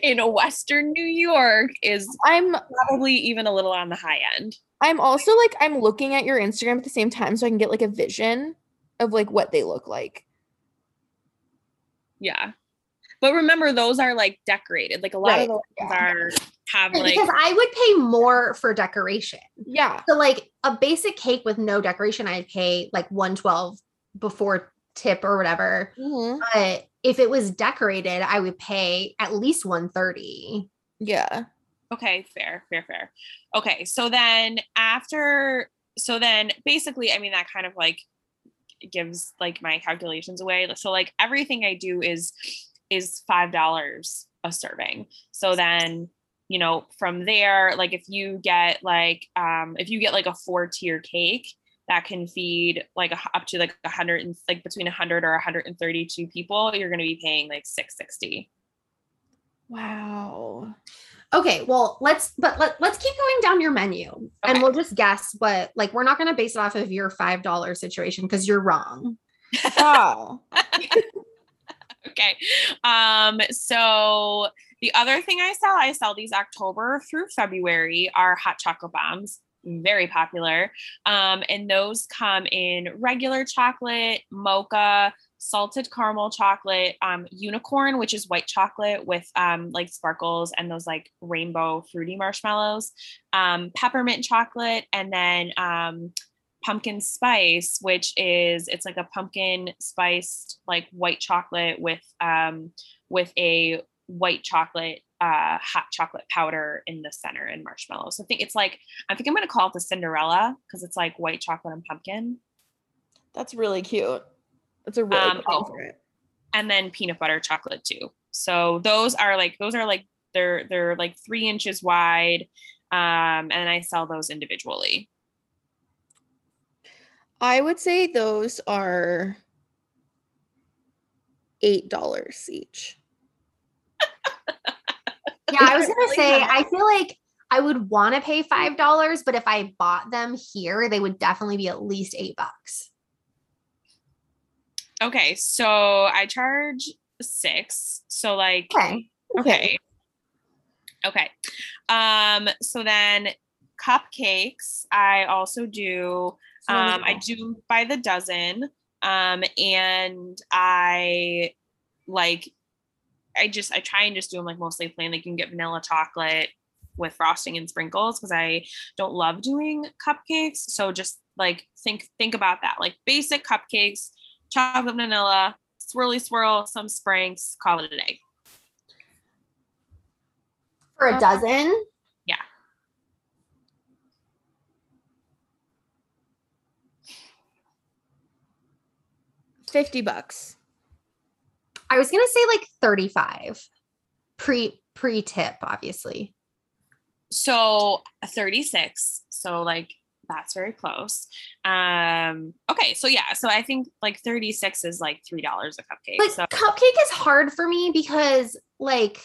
In Western New York is I'm probably even a little on the high end. I'm also like, I'm looking at your Instagram at the same time so I can get like a vision of like what they look like. Yeah. But remember, those are like decorated. Like a lot right. of those yeah. are have like. Because I would pay more for decoration. Yeah. So like a basic cake with no decoration, I'd pay like one hundred twelve before tip or whatever. Mm-hmm. But if it was decorated, I would pay at least one hundred thirty. Yeah. Okay. Fair, fair, fair. Okay. So then after, so then basically, I mean, that kind of like gives like my calculations away. So like everything I do is, is five dollars a serving. So then, you know, from there, like if you get like, um, if you get like a four tier cake, that can feed like up to like a hundred and like between a hundred or one hundred thirty-two people, you're going to be paying like six hundred sixty. Wow. Okay. Well, let's, but let, let's keep going down your menu okay. and we'll just guess what, like, we're not going to base it off of your five dollars situation, cause you're wrong. Oh. Okay. Um, so the other thing I sell, I sell these October through February are hot chocolate bombs. Very popular. Um, and those come in regular chocolate, mocha, salted caramel chocolate, um, unicorn, which is white chocolate with, um, like sparkles and those like rainbow fruity marshmallows, um, peppermint chocolate, and then, um, pumpkin spice, which is, it's like a pumpkin spiced, like white chocolate with, um, with a white chocolate, uh, hot chocolate powder in the center and marshmallows. So I think it's like, I think I'm going to call it the Cinderella because it's like white chocolate and pumpkin. That's really cute. That's a really um, good oh, favorite. And then peanut butter chocolate too. So those are like, those are like They're they're like three inches wide, um, and I sell those individually. I would say those are eight dollars each. Yeah, I was going to say, I feel like I would want to pay five dollars, but if I bought them here, they would definitely be at least eight bucks. Okay. So I charge six. So like, okay. Okay. Okay. Um, so then cupcakes, I also do, um, I do by the dozen. Um, and I like, I just, I try and just do them like mostly plain. Like you can get vanilla chocolate with frosting and sprinkles, because I don't love doing cupcakes. So just like, think, think about that. Like basic cupcakes, chocolate, vanilla, swirly swirl, some sprinkles, call it a day. For a dozen? Yeah. fifty bucks. I was going to say like thirty-five pre pre tip, obviously. So thirty-six. So like, that's very close. Um, okay. So yeah. So I think like thirty-six is like three dollars a cupcake. But so cupcake is hard for me because like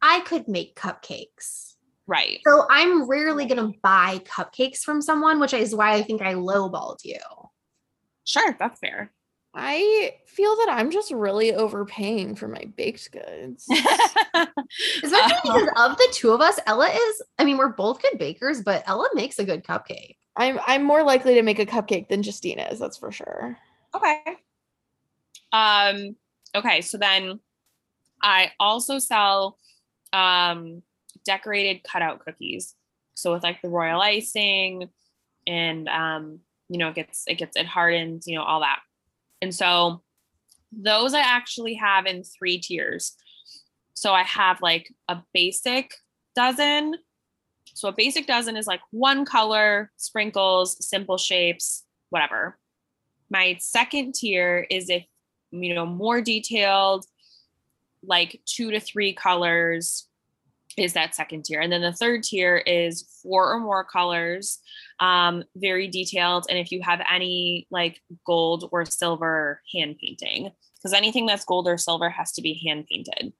I could make cupcakes. Right. So I'm rarely going to buy cupcakes from someone, which is why I think I lowballed you. Sure. That's fair. I feel that I'm just really overpaying for my baked goods. Especially because of the two of us, Ella is, I mean, we're both good bakers, but Ella makes a good cupcake. I'm I'm more likely to make a cupcake than Justina is, that's for sure. Okay. Um, okay, so then I also sell um decorated cutout cookies. So with like the royal icing and um, you know, it gets it gets it hardens, you know, all that. And so those I actually have in three tiers. So I have like a basic dozen. So a basic dozen is like one color, sprinkles, simple shapes, whatever. My second tier is if, you know, more detailed, like two to three colors is that second tier. And then the third tier is four or more colors. Um, very detailed. And if you have any like gold or silver hand painting, because anything that's gold or silver has to be hand painted.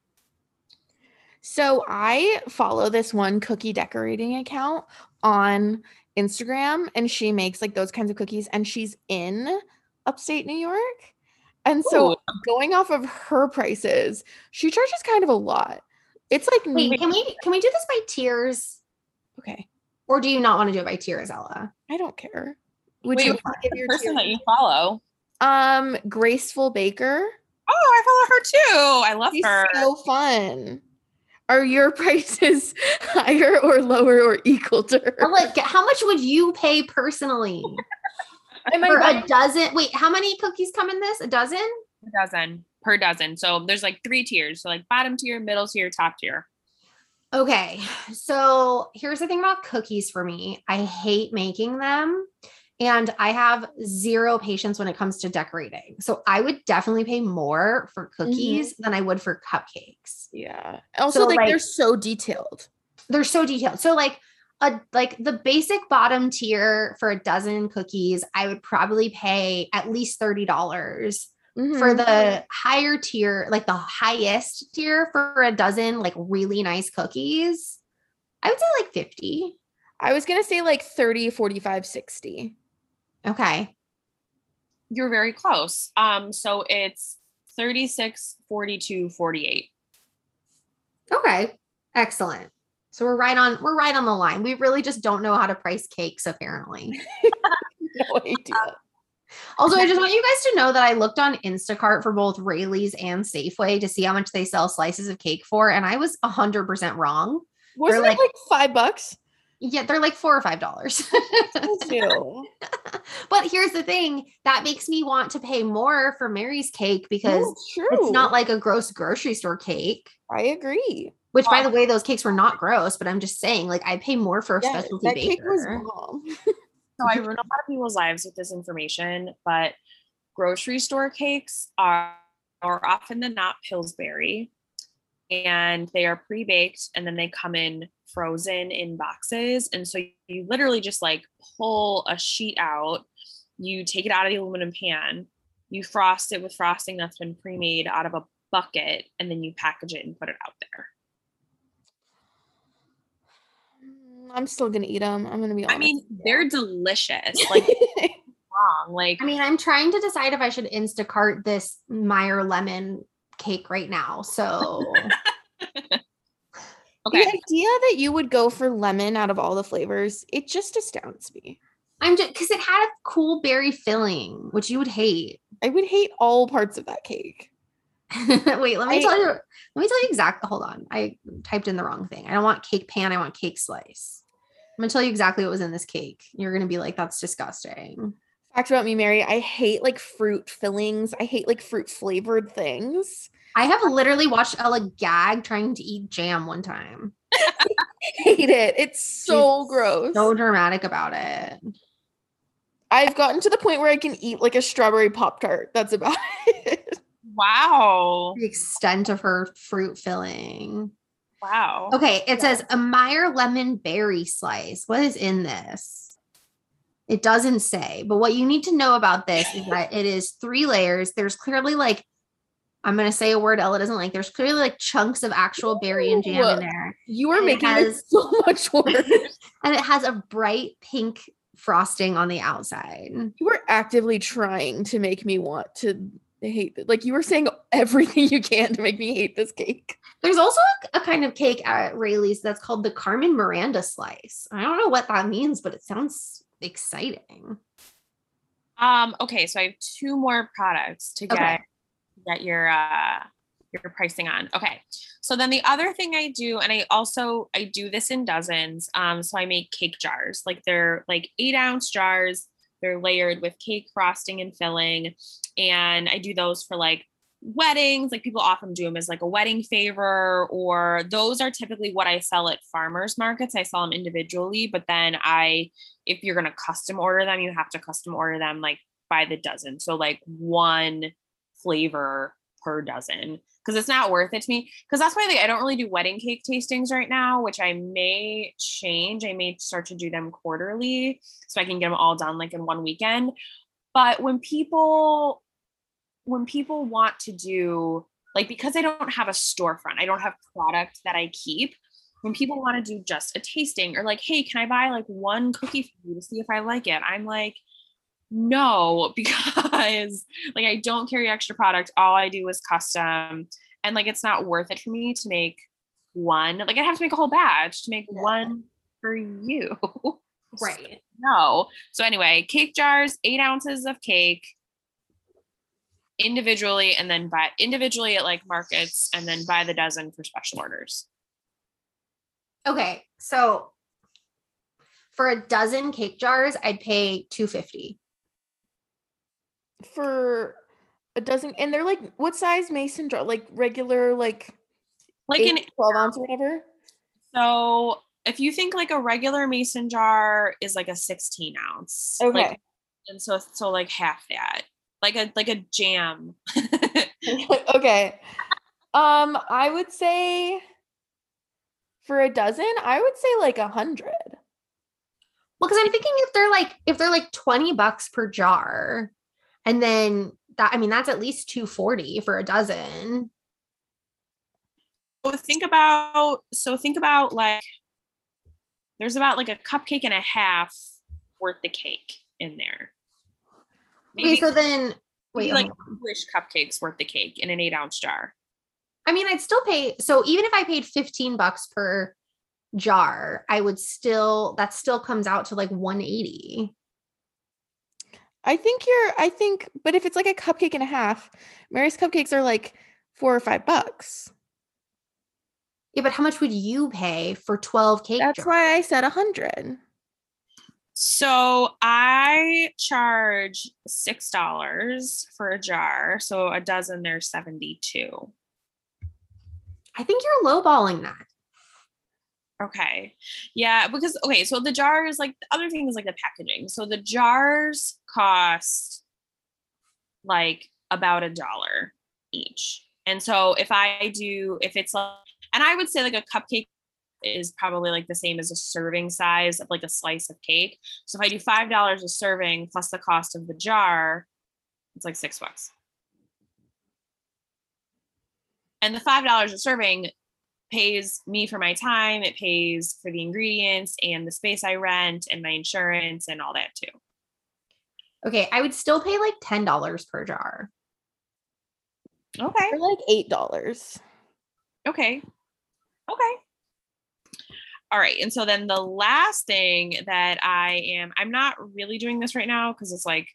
So I follow this one cookie decorating account on Instagram, and she makes like those kinds of cookies, and she's in upstate New York. And so Ooh. Going off of her prices, she charges kind of a lot. It's like, wait, can we, can we do this by tiers? Okay. Or do you not want to do it by tiers, Ella? I don't care. Would Wait, you want to give your person tier? That you follow? Um, Graceful Baker. Oh, I follow her too. I love She's her. So fun. Are your prices higher or lower or equal to her? Ella, how much would you pay personally? Am I for right? a dozen? Wait, how many cookies come in this? A dozen? A dozen per dozen. So there's like three tiers. So like bottom tier, middle tier, top tier. Okay, so here's the thing about cookies for me. I hate making them, and I have zero patience when it comes to decorating. So I would definitely pay more for cookies mm-hmm. than I would for cupcakes. Yeah. Also, so like, like they're so detailed. They're so detailed. So like a like the basic bottom tier for a dozen cookies, I would probably pay at least thirty dollars. Mm-hmm. For the higher tier, like the highest tier for a dozen, like really nice cookies, I would say like fifty. I was going to say like thirty, forty-five, sixty. Okay. You're very close. Um, so it's thirty-six, forty-two, forty-eight. Okay. Excellent. So we're right on, we're right on the line. We really just don't know how to price cakes apparently. No idea. Um, Also, I just want you guys to know that I looked on Instacart for both Raley's and Safeway to see how much they sell slices of cake for, and I was one hundred percent wrong. Wasn't they're it like, like five bucks? Yeah, they're like four or five dollars. But here's the thing. That makes me want to pay more for Mary's cake because no, it's not like a gross grocery store cake. I agree. Which, by the way, those cakes were not gross, but I'm just saying, like, I pay more for a yeah, specialty that baker. Cake was bomb. So I ruin a lot of people's lives with this information, but grocery store cakes are more often than not Pillsbury, and they are pre-baked, and then they come in frozen in boxes. And so you literally just like pull a sheet out, you take it out of the aluminum pan, you frost it with frosting that's been pre-made out of a bucket, and then you package it and put it out there. I'm still gonna eat them. I'm gonna be honest. I mean, they're delicious. Like, wrong. Like, I mean, I'm trying to decide if I should Instacart this Meyer lemon cake right now. So, okay. The idea that you would go for lemon out of all the flavors, it just astounds me. I'm just because it had a cool berry filling, which you would hate. I would hate all parts of that cake. Wait, let me I, tell you. Let me tell you exactly. Hold on, I typed in the wrong thing. I don't want cake pan. I want cake slice. I'm gonna tell you exactly what was in this cake. You're gonna be like, "That's disgusting." Fact about me, Mary. I hate like fruit fillings. I hate like fruit flavored things. I have literally watched Ella gag trying to eat jam one time. I hate it. It's so She's gross. So dramatic about it. I've gotten to the point where I can eat like a strawberry Pop-Tart. That's about it. Wow. The extent of her fruit filling. Wow. Okay. It yeah. says a Meyer lemon berry slice. What is in this? It doesn't say, but what you need to know about this is that it is three layers. There's clearly like, I'm going to say a word Ella doesn't like. There's clearly like chunks of actual berry and jam Look, in there. You are and making it has, so much worse. And it has a bright pink frosting on the outside. You were actively trying to make me want to hate it. Like you were saying everything you can to make me hate this cake. There's also a, a kind of cake at Rayleigh's that's called the Carmen Miranda slice. I don't know what that means, but it sounds exciting. Um. Okay, so I have two more products to get okay. that you're uh you're pricing on. Okay, so then the other thing I do, and I also I do this in dozens. Um. So I make cake jars, like they're like eight ounce jars. They're layered with cake frosting and filling. And I do those for like weddings. Like people often do them as like a wedding favor, or those are typically what I sell at farmers markets. I sell them individually, but then I, if you're going to custom order them, you have to custom order them like by the dozen. So like one flavor per dozen, because it's not worth it to me. Because that's why like, I don't really do wedding cake tastings right now, which I may change. I may start to do them quarterly so I can get them all done like in one weekend. But when people, when people want to do, like, because I don't have a storefront, I don't have product that I keep. When people want to do just a tasting or like, hey, can I buy like one cookie for you to see if I like it? I'm like, no, because like I don't carry extra product. All I do is custom, and like it's not worth it for me to make one. Like I have to make a whole batch to make yeah. one for you, right? So, no. So anyway, cake jars, eight ounces of cake, individually, and then by individually at like markets, and then by the dozen for special orders. Okay, so for a dozen cake jars, I'd pay two hundred fifty dollars. For a dozen, and they're like what size mason jar? Like regular, like like eight, an twelve ounce or whatever. So if you think like a regular mason jar is like a sixteen ounce, okay, like, and so so like half that, like a like a jam. Okay, um, I would say for a dozen, I would say like a hundred. Well, because I'm thinking if they're like if they're like twenty bucks per jar. And then that, I mean, that's at least two hundred forty for a dozen. So think about, so think about like, there's about like a cupcake and a half worth of cake in there. Maybe, okay, so then, wait, like Jewish cupcakes worth the cake in an eight ounce jar. I mean, I'd still pay. So even if I paid fifteen bucks per jar, I would still, that still comes out to like one hundred eighty. I think you're, I think, but if it's like a cupcake and a half, Mary's cupcakes are like four or five bucks. Yeah, but how much would you pay for twelve cake jars? That's why I said a hundred. So I charge six dollars for a jar. So a dozen, there's seventy-two. I think you're lowballing that. Okay. Yeah, because okay, so the jars, like the other thing is like the packaging. So the jars cost like about a dollar each. And so if I do, if it's like And I would say like a cupcake is probably like the same as a serving size of like a slice of cake. So if I do five dollars a serving plus the cost of the jar, it's like six bucks. And the five dollars a serving pays me for my time. It pays for the ingredients and the space I rent and my insurance and all that too. Okay. I would still pay like ten dollars per jar. Okay. Or like eight dollars. Okay. Okay. All right. And so then the last thing that I am, I'm not really doing this right now because it's like,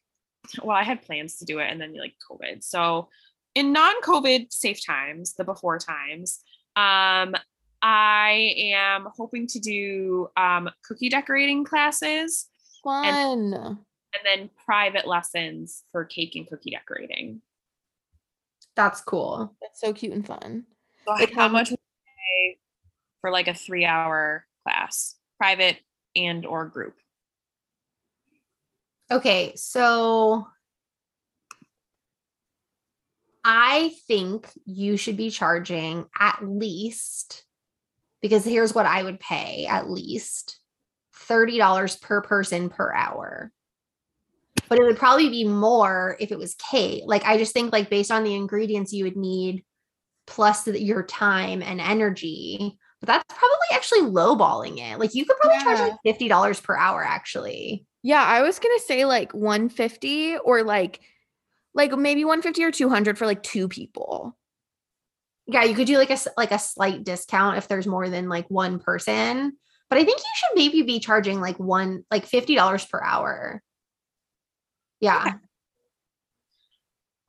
well, I had plans to do it and then like COVID. So in non-COVID safe times, the before times, um, I am hoping to do um, cookie decorating classes. Fun. And, and then private lessons for cake and cookie decorating. That's cool. That's so cute and fun. So like how much would you pay for like a three hour class, private and or group? Okay, so I think you should be charging at least, because here's what I would pay, at least thirty dollars per person per hour. But it would probably be more if it was K. Like, I just think like based on the ingredients you would need plus your time and energy, but that's probably actually lowballing it. Like you could probably yeah. charge like fifty dollars per hour actually. Yeah. I was going to say like one hundred fifty or like, like maybe one hundred fifty or two hundred for like two people. Yeah. You could do like a, like a slight discount if there's more than like one person, but I think you should maybe be charging like one, like fifty dollars per hour. Yeah. Okay.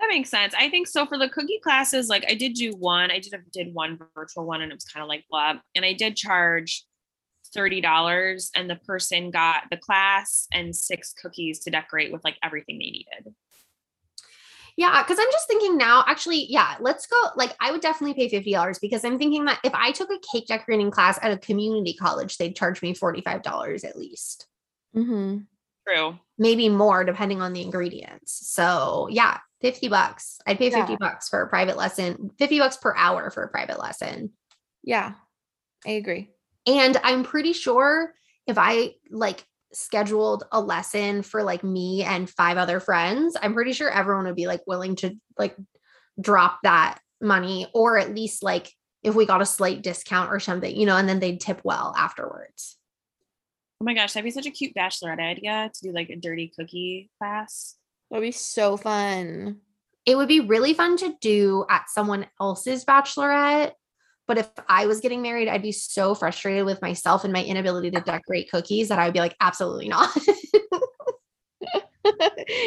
That makes sense. I think so for the cookie classes, like I did do one, I did, did one virtual one and it was kind of like blah. And I did charge thirty dollars and the person got the class and six cookies to decorate with like everything they needed. Yeah. Cause I'm just thinking now, actually, yeah, let's go. Like I would definitely pay fifty dollars because I'm thinking that if I took a cake decorating class at a community college, they'd charge me forty-five dollars at least. Mm-hmm. True. Maybe more depending on the ingredients. So yeah, fifty bucks. I'd pay fifty yeah. bucks for a private lesson, fifty bucks per hour for a private lesson. Yeah, I agree. And I'm pretty sure if I like scheduled a lesson for like me and five other friends, I'm pretty sure everyone would be like willing to like drop that money, or at least like if we got a slight discount or something, you know, and then they'd tip well afterwards. Oh my gosh, that'd be such a cute bachelorette idea to do like a dirty cookie class. That'd be so fun. It would be really fun to do at someone else's bachelorette. But if I was getting married, I'd be so frustrated with myself and my inability to decorate cookies that I would be like, absolutely not.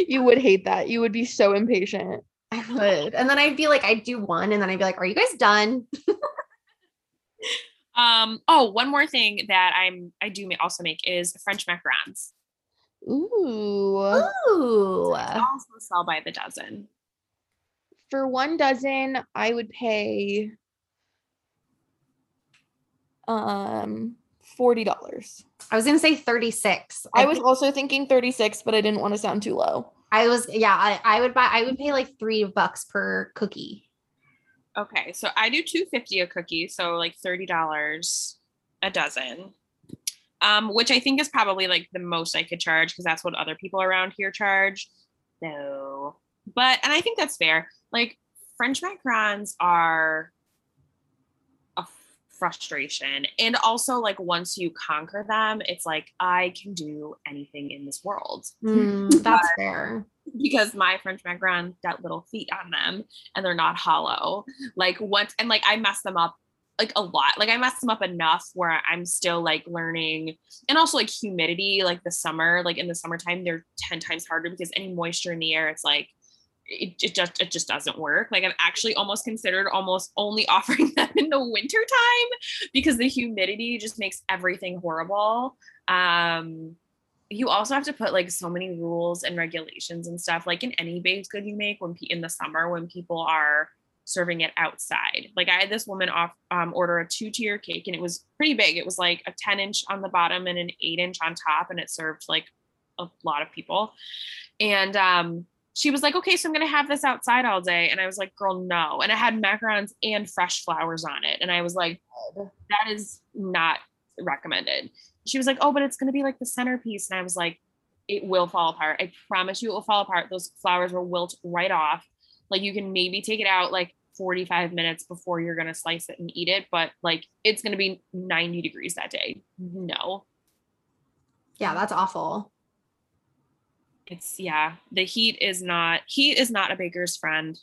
You would hate that. You would be so impatient. I would. And then I'd be like, I'd do one. And then I'd be like, are you guys done? Um, oh, one more thing that I'm, I do also make is French macarons. Ooh. Ooh. I also sell by the dozen. For one dozen, I would pay um forty dollars. I was going to say thirty-six. I, I was think- also thinking thirty-six, but I didn't want to sound too low. I was, yeah, I, I would buy, I would pay like three bucks per cookie. Okay. So I do two dollars and fifty cents a cookie. So like thirty dollars a dozen. Um, which I think is probably like the most I could charge because that's what other people around here charge. So, but, and I think that's fair. Like French macarons are a frustration. And also like once you conquer them, it's like, I can do anything in this world. Mm, that's but, fair. Because my French macarons got little feet on them and they're not hollow. Like once, and like I mess them up like a lot, like I messed them up enough where I'm still like learning. And also like humidity, like the summer, like in the summertime, they're ten times harder because any moisture in the air, it's like, it, it just, it just doesn't work. Like I've actually almost considered almost only offering them in the winter time because the humidity just makes everything horrible. Um, you also have to put like so many rules and regulations and stuff, like in any baked good you make when in the summer, when people are serving it outside. Like I had this woman off um, order a two-tier cake and it was pretty big. It was like a ten inch on the bottom and an eight inch on top. And it served like a lot of people. And um, she was like, okay, so I'm going to have this outside all day. And I was like, girl, no. And it had macarons and fresh flowers on it. And I was like, that is not recommended. She was like, oh, but it's going to be like the centerpiece. And I was like, it will fall apart. I promise you it will fall apart. Those flowers will wilt right off. Like, you can maybe take it out like forty-five minutes before you're going to slice it and eat it. But like, it's going to be ninety degrees that day. No. Yeah, that's awful. It's yeah. The heat is not, heat is not a baker's friend.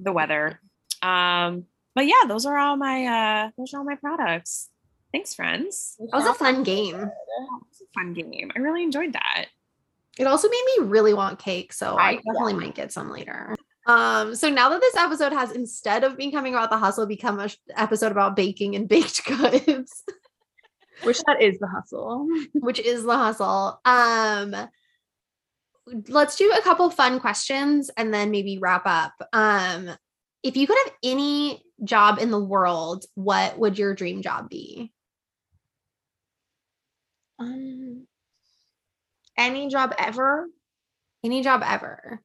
The weather. Um, but yeah, those are all my, uh, those are all my products. Thanks, friends. That was a fun game. It was a fun game. I really enjoyed that. It also made me really want cake, so I, I definitely yeah. might get some later. Um, so now that this episode has, instead of becoming about the hustle, become an sh- episode about baking and baked goods. Which that is the hustle. Which is the hustle. Um, let's do a couple fun questions and then maybe wrap up. Um, if you could have any job in the world, what would your dream job be? Um, any job ever? Any job ever.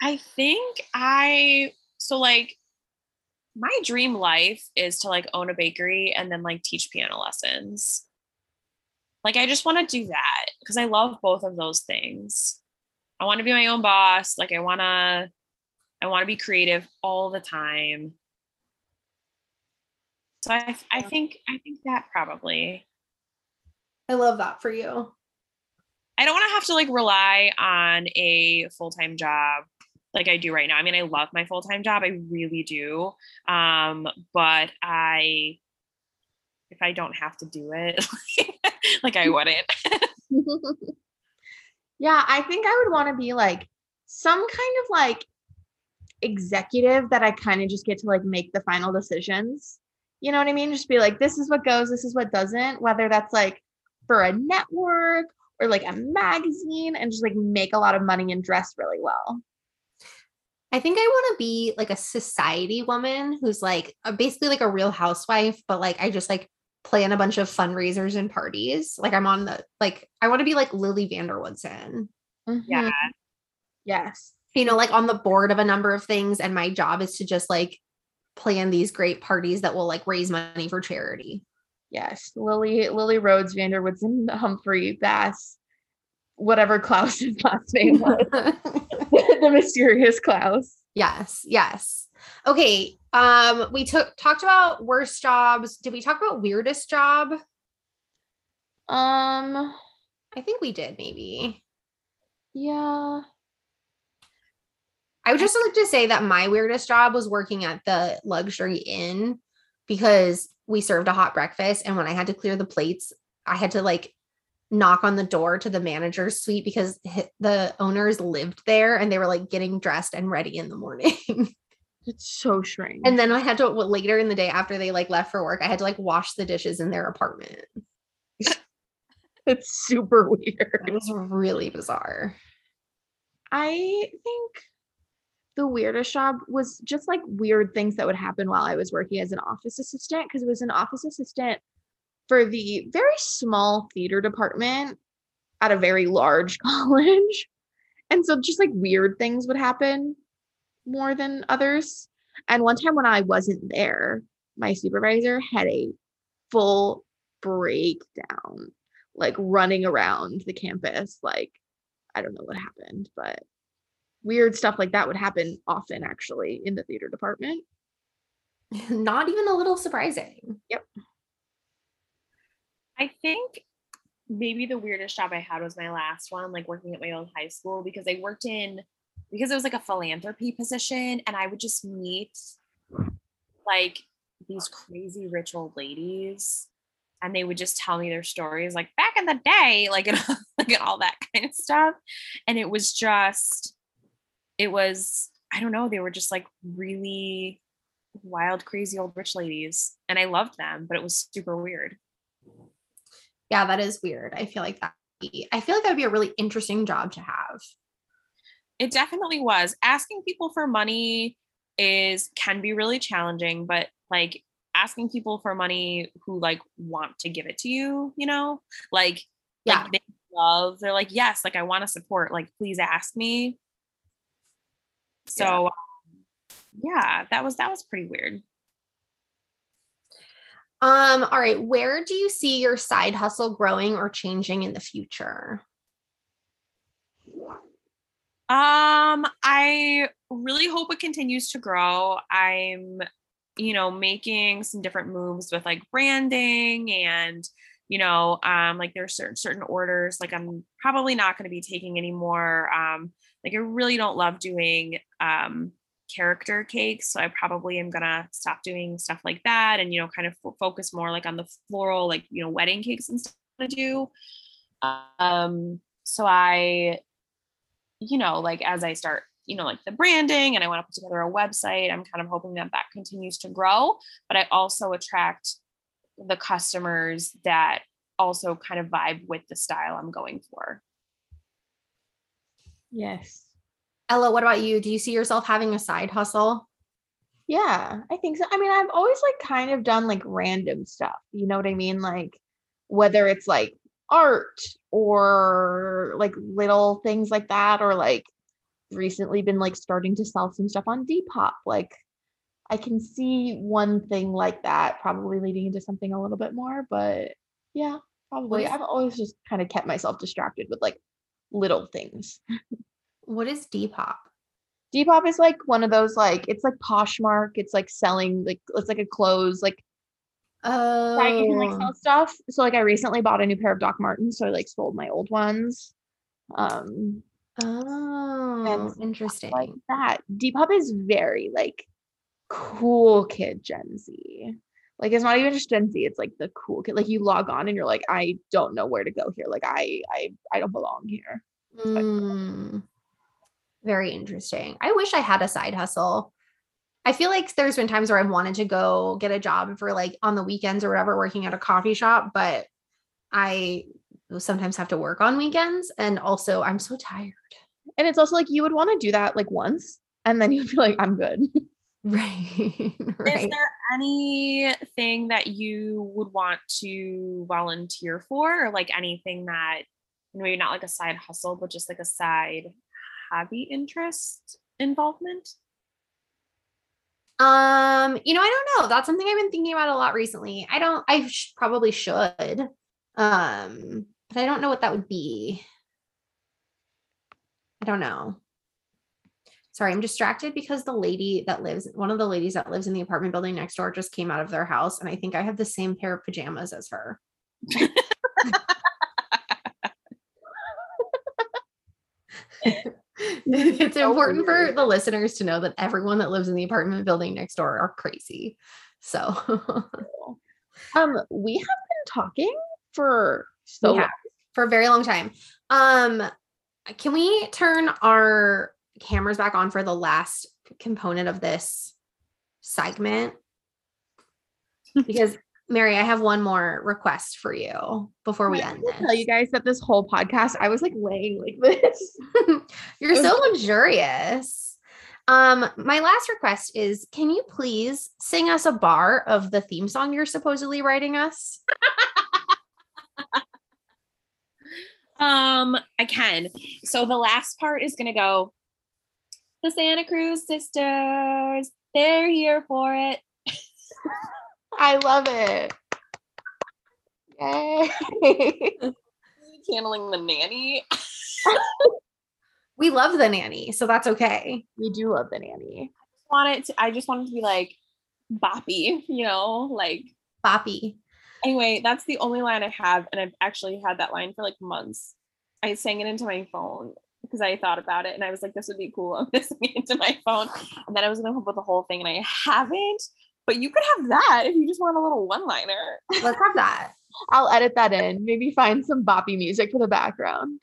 I think I, so like my dream life is to like own a bakery and then like teach piano lessons. Like, I just want to do that because I love both of those things. I want to be my own boss. Like, I want to, I want to be creative all the time. So I, I think, I think that probably. I love that for you. I don't want to have to like rely on a full-time job like I do right now. I mean, I love my full-time job. I really do. Um, but I, if I don't have to do it, like I wouldn't. Yeah. I think I would want to be like some kind of like executive that I kind of just get to like make the final decisions. You know what I mean? Just be like, this is what goes, this is what doesn't, whether that's like for a network or like a magazine, and just like make a lot of money and dress really well. I think I want to be like a society woman who's like a, basically like a Real Housewife, but like I just like plan a bunch of fundraisers and parties. Like I'm on the, like, I want to be like Lily Vanderwoodson. Mm-hmm. Yeah. Yes. You know, like on the board of a number of things. And my job is to just like plan these great parties that will like raise money for charity. Yes. Lily, Lily Rhodes Vanderwoodson, Humphrey Bass, whatever Klaus's last name was. The mysterious Klaus. Yes. Yes. Okay. Um, we took, talked about worst jobs. Did we talk about weirdest job? Um, I think we did maybe. Yeah. I would just like to say that my weirdest job was working at the luxury inn because we served a hot breakfast. And when I had to clear the plates, I had to like knock on the door to the manager's suite because the owners lived there and they were like getting dressed and ready in the morning. It's so strange. And then I had to, later in the day after they like left for work, I had to like wash the dishes in their apartment. It's super weird. It was really bizarre. I think the weirdest job was just like weird things that would happen while I was working as an office assistant, because it was an office assistant for the very small theater department at a very large college. And so just like weird things would happen more than others. And one time when I wasn't there, my supervisor had a full breakdown, like running around the campus. Like, I don't know what happened, but weird stuff like that would happen often actually in the theater department. Not even a little surprising. Yep. I think maybe the weirdest job I had was my last one, like working at my old high school, because I worked in, because it was like a philanthropy position, and I would just meet like these crazy rich old ladies and they would just tell me their stories like back in the day, like and, like and all that kind of stuff. And it was just, it was, I don't know, they were just like really wild, crazy old rich ladies. And I loved them, but it was super weird. Yeah, that is weird. I feel like that be, I feel like that would be a really interesting job to have. It definitely was. Asking people for money is can be really challenging, but like asking people for money who like want to give it to you, you know, like Yeah. Like, they love, they're like, yes, like I want to support, like, please ask me. So yeah. yeah, that was, that was pretty weird. Um, all right. Where do you see your side hustle growing or changing in the future? Um, I really hope it continues to grow. I'm, you know, making some different moves with like branding and, you know, um, like there's certain, certain orders, like I'm probably not going to be taking anymore. Um, like I really don't love doing, um, character cakes. So I probably am going to stop doing stuff like that and, you know, kind of f- focus more like on the floral, like, you know, wedding cakes and stuff to do. Um, so I, you know, like as I start, you know, like the branding and I want to put together a website, I'm kind of hoping that that continues to grow, but I also attract the customers that also kind of vibe with the style I'm going for. Yes. Ella, what about you? Do you see yourself having a side hustle? Yeah, I think so. I mean, I've always like kind of done like random stuff. You know what I mean? Like whether it's like art or like little things like that, or like recently been like starting to sell some stuff on Depop. Like I can see one thing like that probably leading into something a little bit more, but yeah, probably. I've always just kind of kept myself distracted with like little things. What is Depop? Depop is like one of those, like, it's like Poshmark. It's like selling, like, it's like a clothes, like, oh, I can like sell stuff. So like I recently bought a new pair of Doc Martens. So I like sold my old ones. Um, oh, interesting. Like that. Depop is very like cool kid Gen Z. Like it's not even just Gen Z. It's like the cool kid. Like you log on and you're like, I don't know where to go here. Like I, I, I don't belong here. Mm. Very interesting. I wish I had a side hustle. I feel like there's been times where I've wanted to go get a job for like on the weekends or whatever, working at a coffee shop, but I sometimes have to work on weekends. And also I'm so tired. And it's also like, you would want to do that like once and then you'd be like, I'm good. Right. Right. Is there anything that you would want to volunteer for, or like anything that maybe not like a side hustle, but just like a side hobby interest involvement? Um, you know, I don't know. That's something I've been thinking about a lot recently. I don't, I sh- probably should. Um, but I don't know what that would be. I don't know. Sorry, I'm distracted because the lady that lives, one of the ladies that lives in the apartment building next door just came out of their house. And I think I have the same pair of pajamas as her. It's important for the listeners to know that everyone that lives in the apartment building next door are crazy. So um we have been talking for so yeah, long. For a very long time. Um can we turn our cameras back on for the last component of this segment? Because Mary, I have one more request for you before we end this. Tell you guys that this whole podcast, I was like laying like this. You're so luxurious. Um, my last request is, can you please sing us a bar of the theme song you're supposedly writing us? um, I can. So the last part is going to go, the Santa Cruz sisters, they're here for it. I love it. Yay. Channeling the nanny. We love the nanny, so that's okay. We do love the nanny. I just want it to, I just want it to be like boppy, you know, like boppy. Anyway, that's the only line I have, and I've actually had that line for like months. I sang it into my phone because I thought about it and I was like, this would be cool. I'm gonna sing it into my phone. And then I was gonna come up with the whole thing and I haven't. But you could have that if you just want a little one-liner. Let's have that. I'll edit that in. Maybe find some boppy music for the background.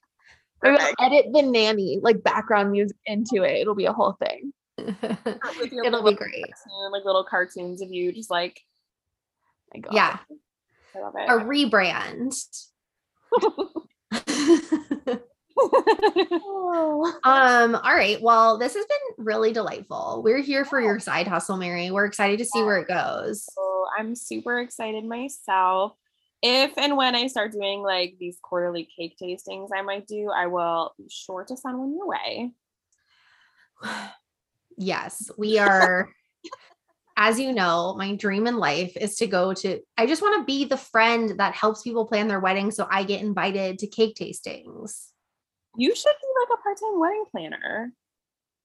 Maybe I'll edit the nanny, like background music into it. It'll be a whole thing. It'll be great. Cartoon, like little cartoons of you just like. My God. Yeah. I love it. A rebrand. um all right, well, this has been really delightful. We're here for your side hustle, Mary. We're excited to see where it goes. Oh, I'm super excited myself. if and when I start doing like these quarterly cake tastings I might do, I will be sure to send one your way. Yes, we are. As you know, my dream in life is to go to, I just want to be the friend that helps people plan their wedding. So I get invited to cake tastings. You should be like a part-time wedding planner.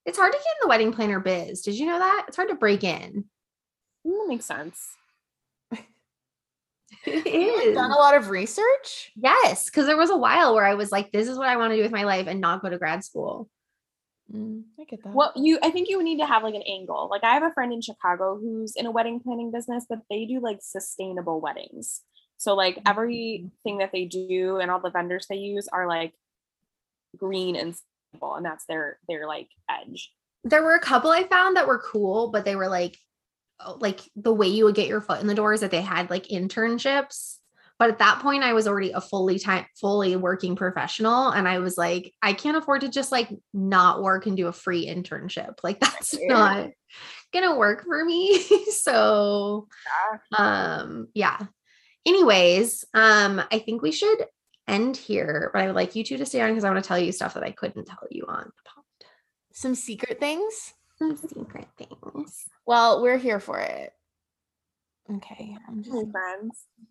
It's hard to get in the wedding planner biz. Did you know that? It's hard to break in. That makes sense. It is. You've done a lot of research? Yes. Cause there was a while where I was like, this is what I want to do with my life and not go to grad school. Mm, I get that. Well, you, I think you need to have like an angle. Like I have a friend in Chicago who's in a wedding planning business, but they do like sustainable weddings. So like everything that they do and all the vendors they use are like green and simple. And that's their, their like edge. There were a couple I found that were cool, but they were like, like the way you would get your foot in the door is that they had like internships. But at that point I was already a fully time, fully working professional. And I was like, I can't afford to just like not work and do a free internship. Like that's yeah. not going to work for me. So, um, yeah. Anyways, um, I think we should end here, but I would like you two to stay on because I want to tell you stuff that I couldn't tell you on the pod. Some secret things. Some secret things. Well, we're here for it. Okay. I'm just friends.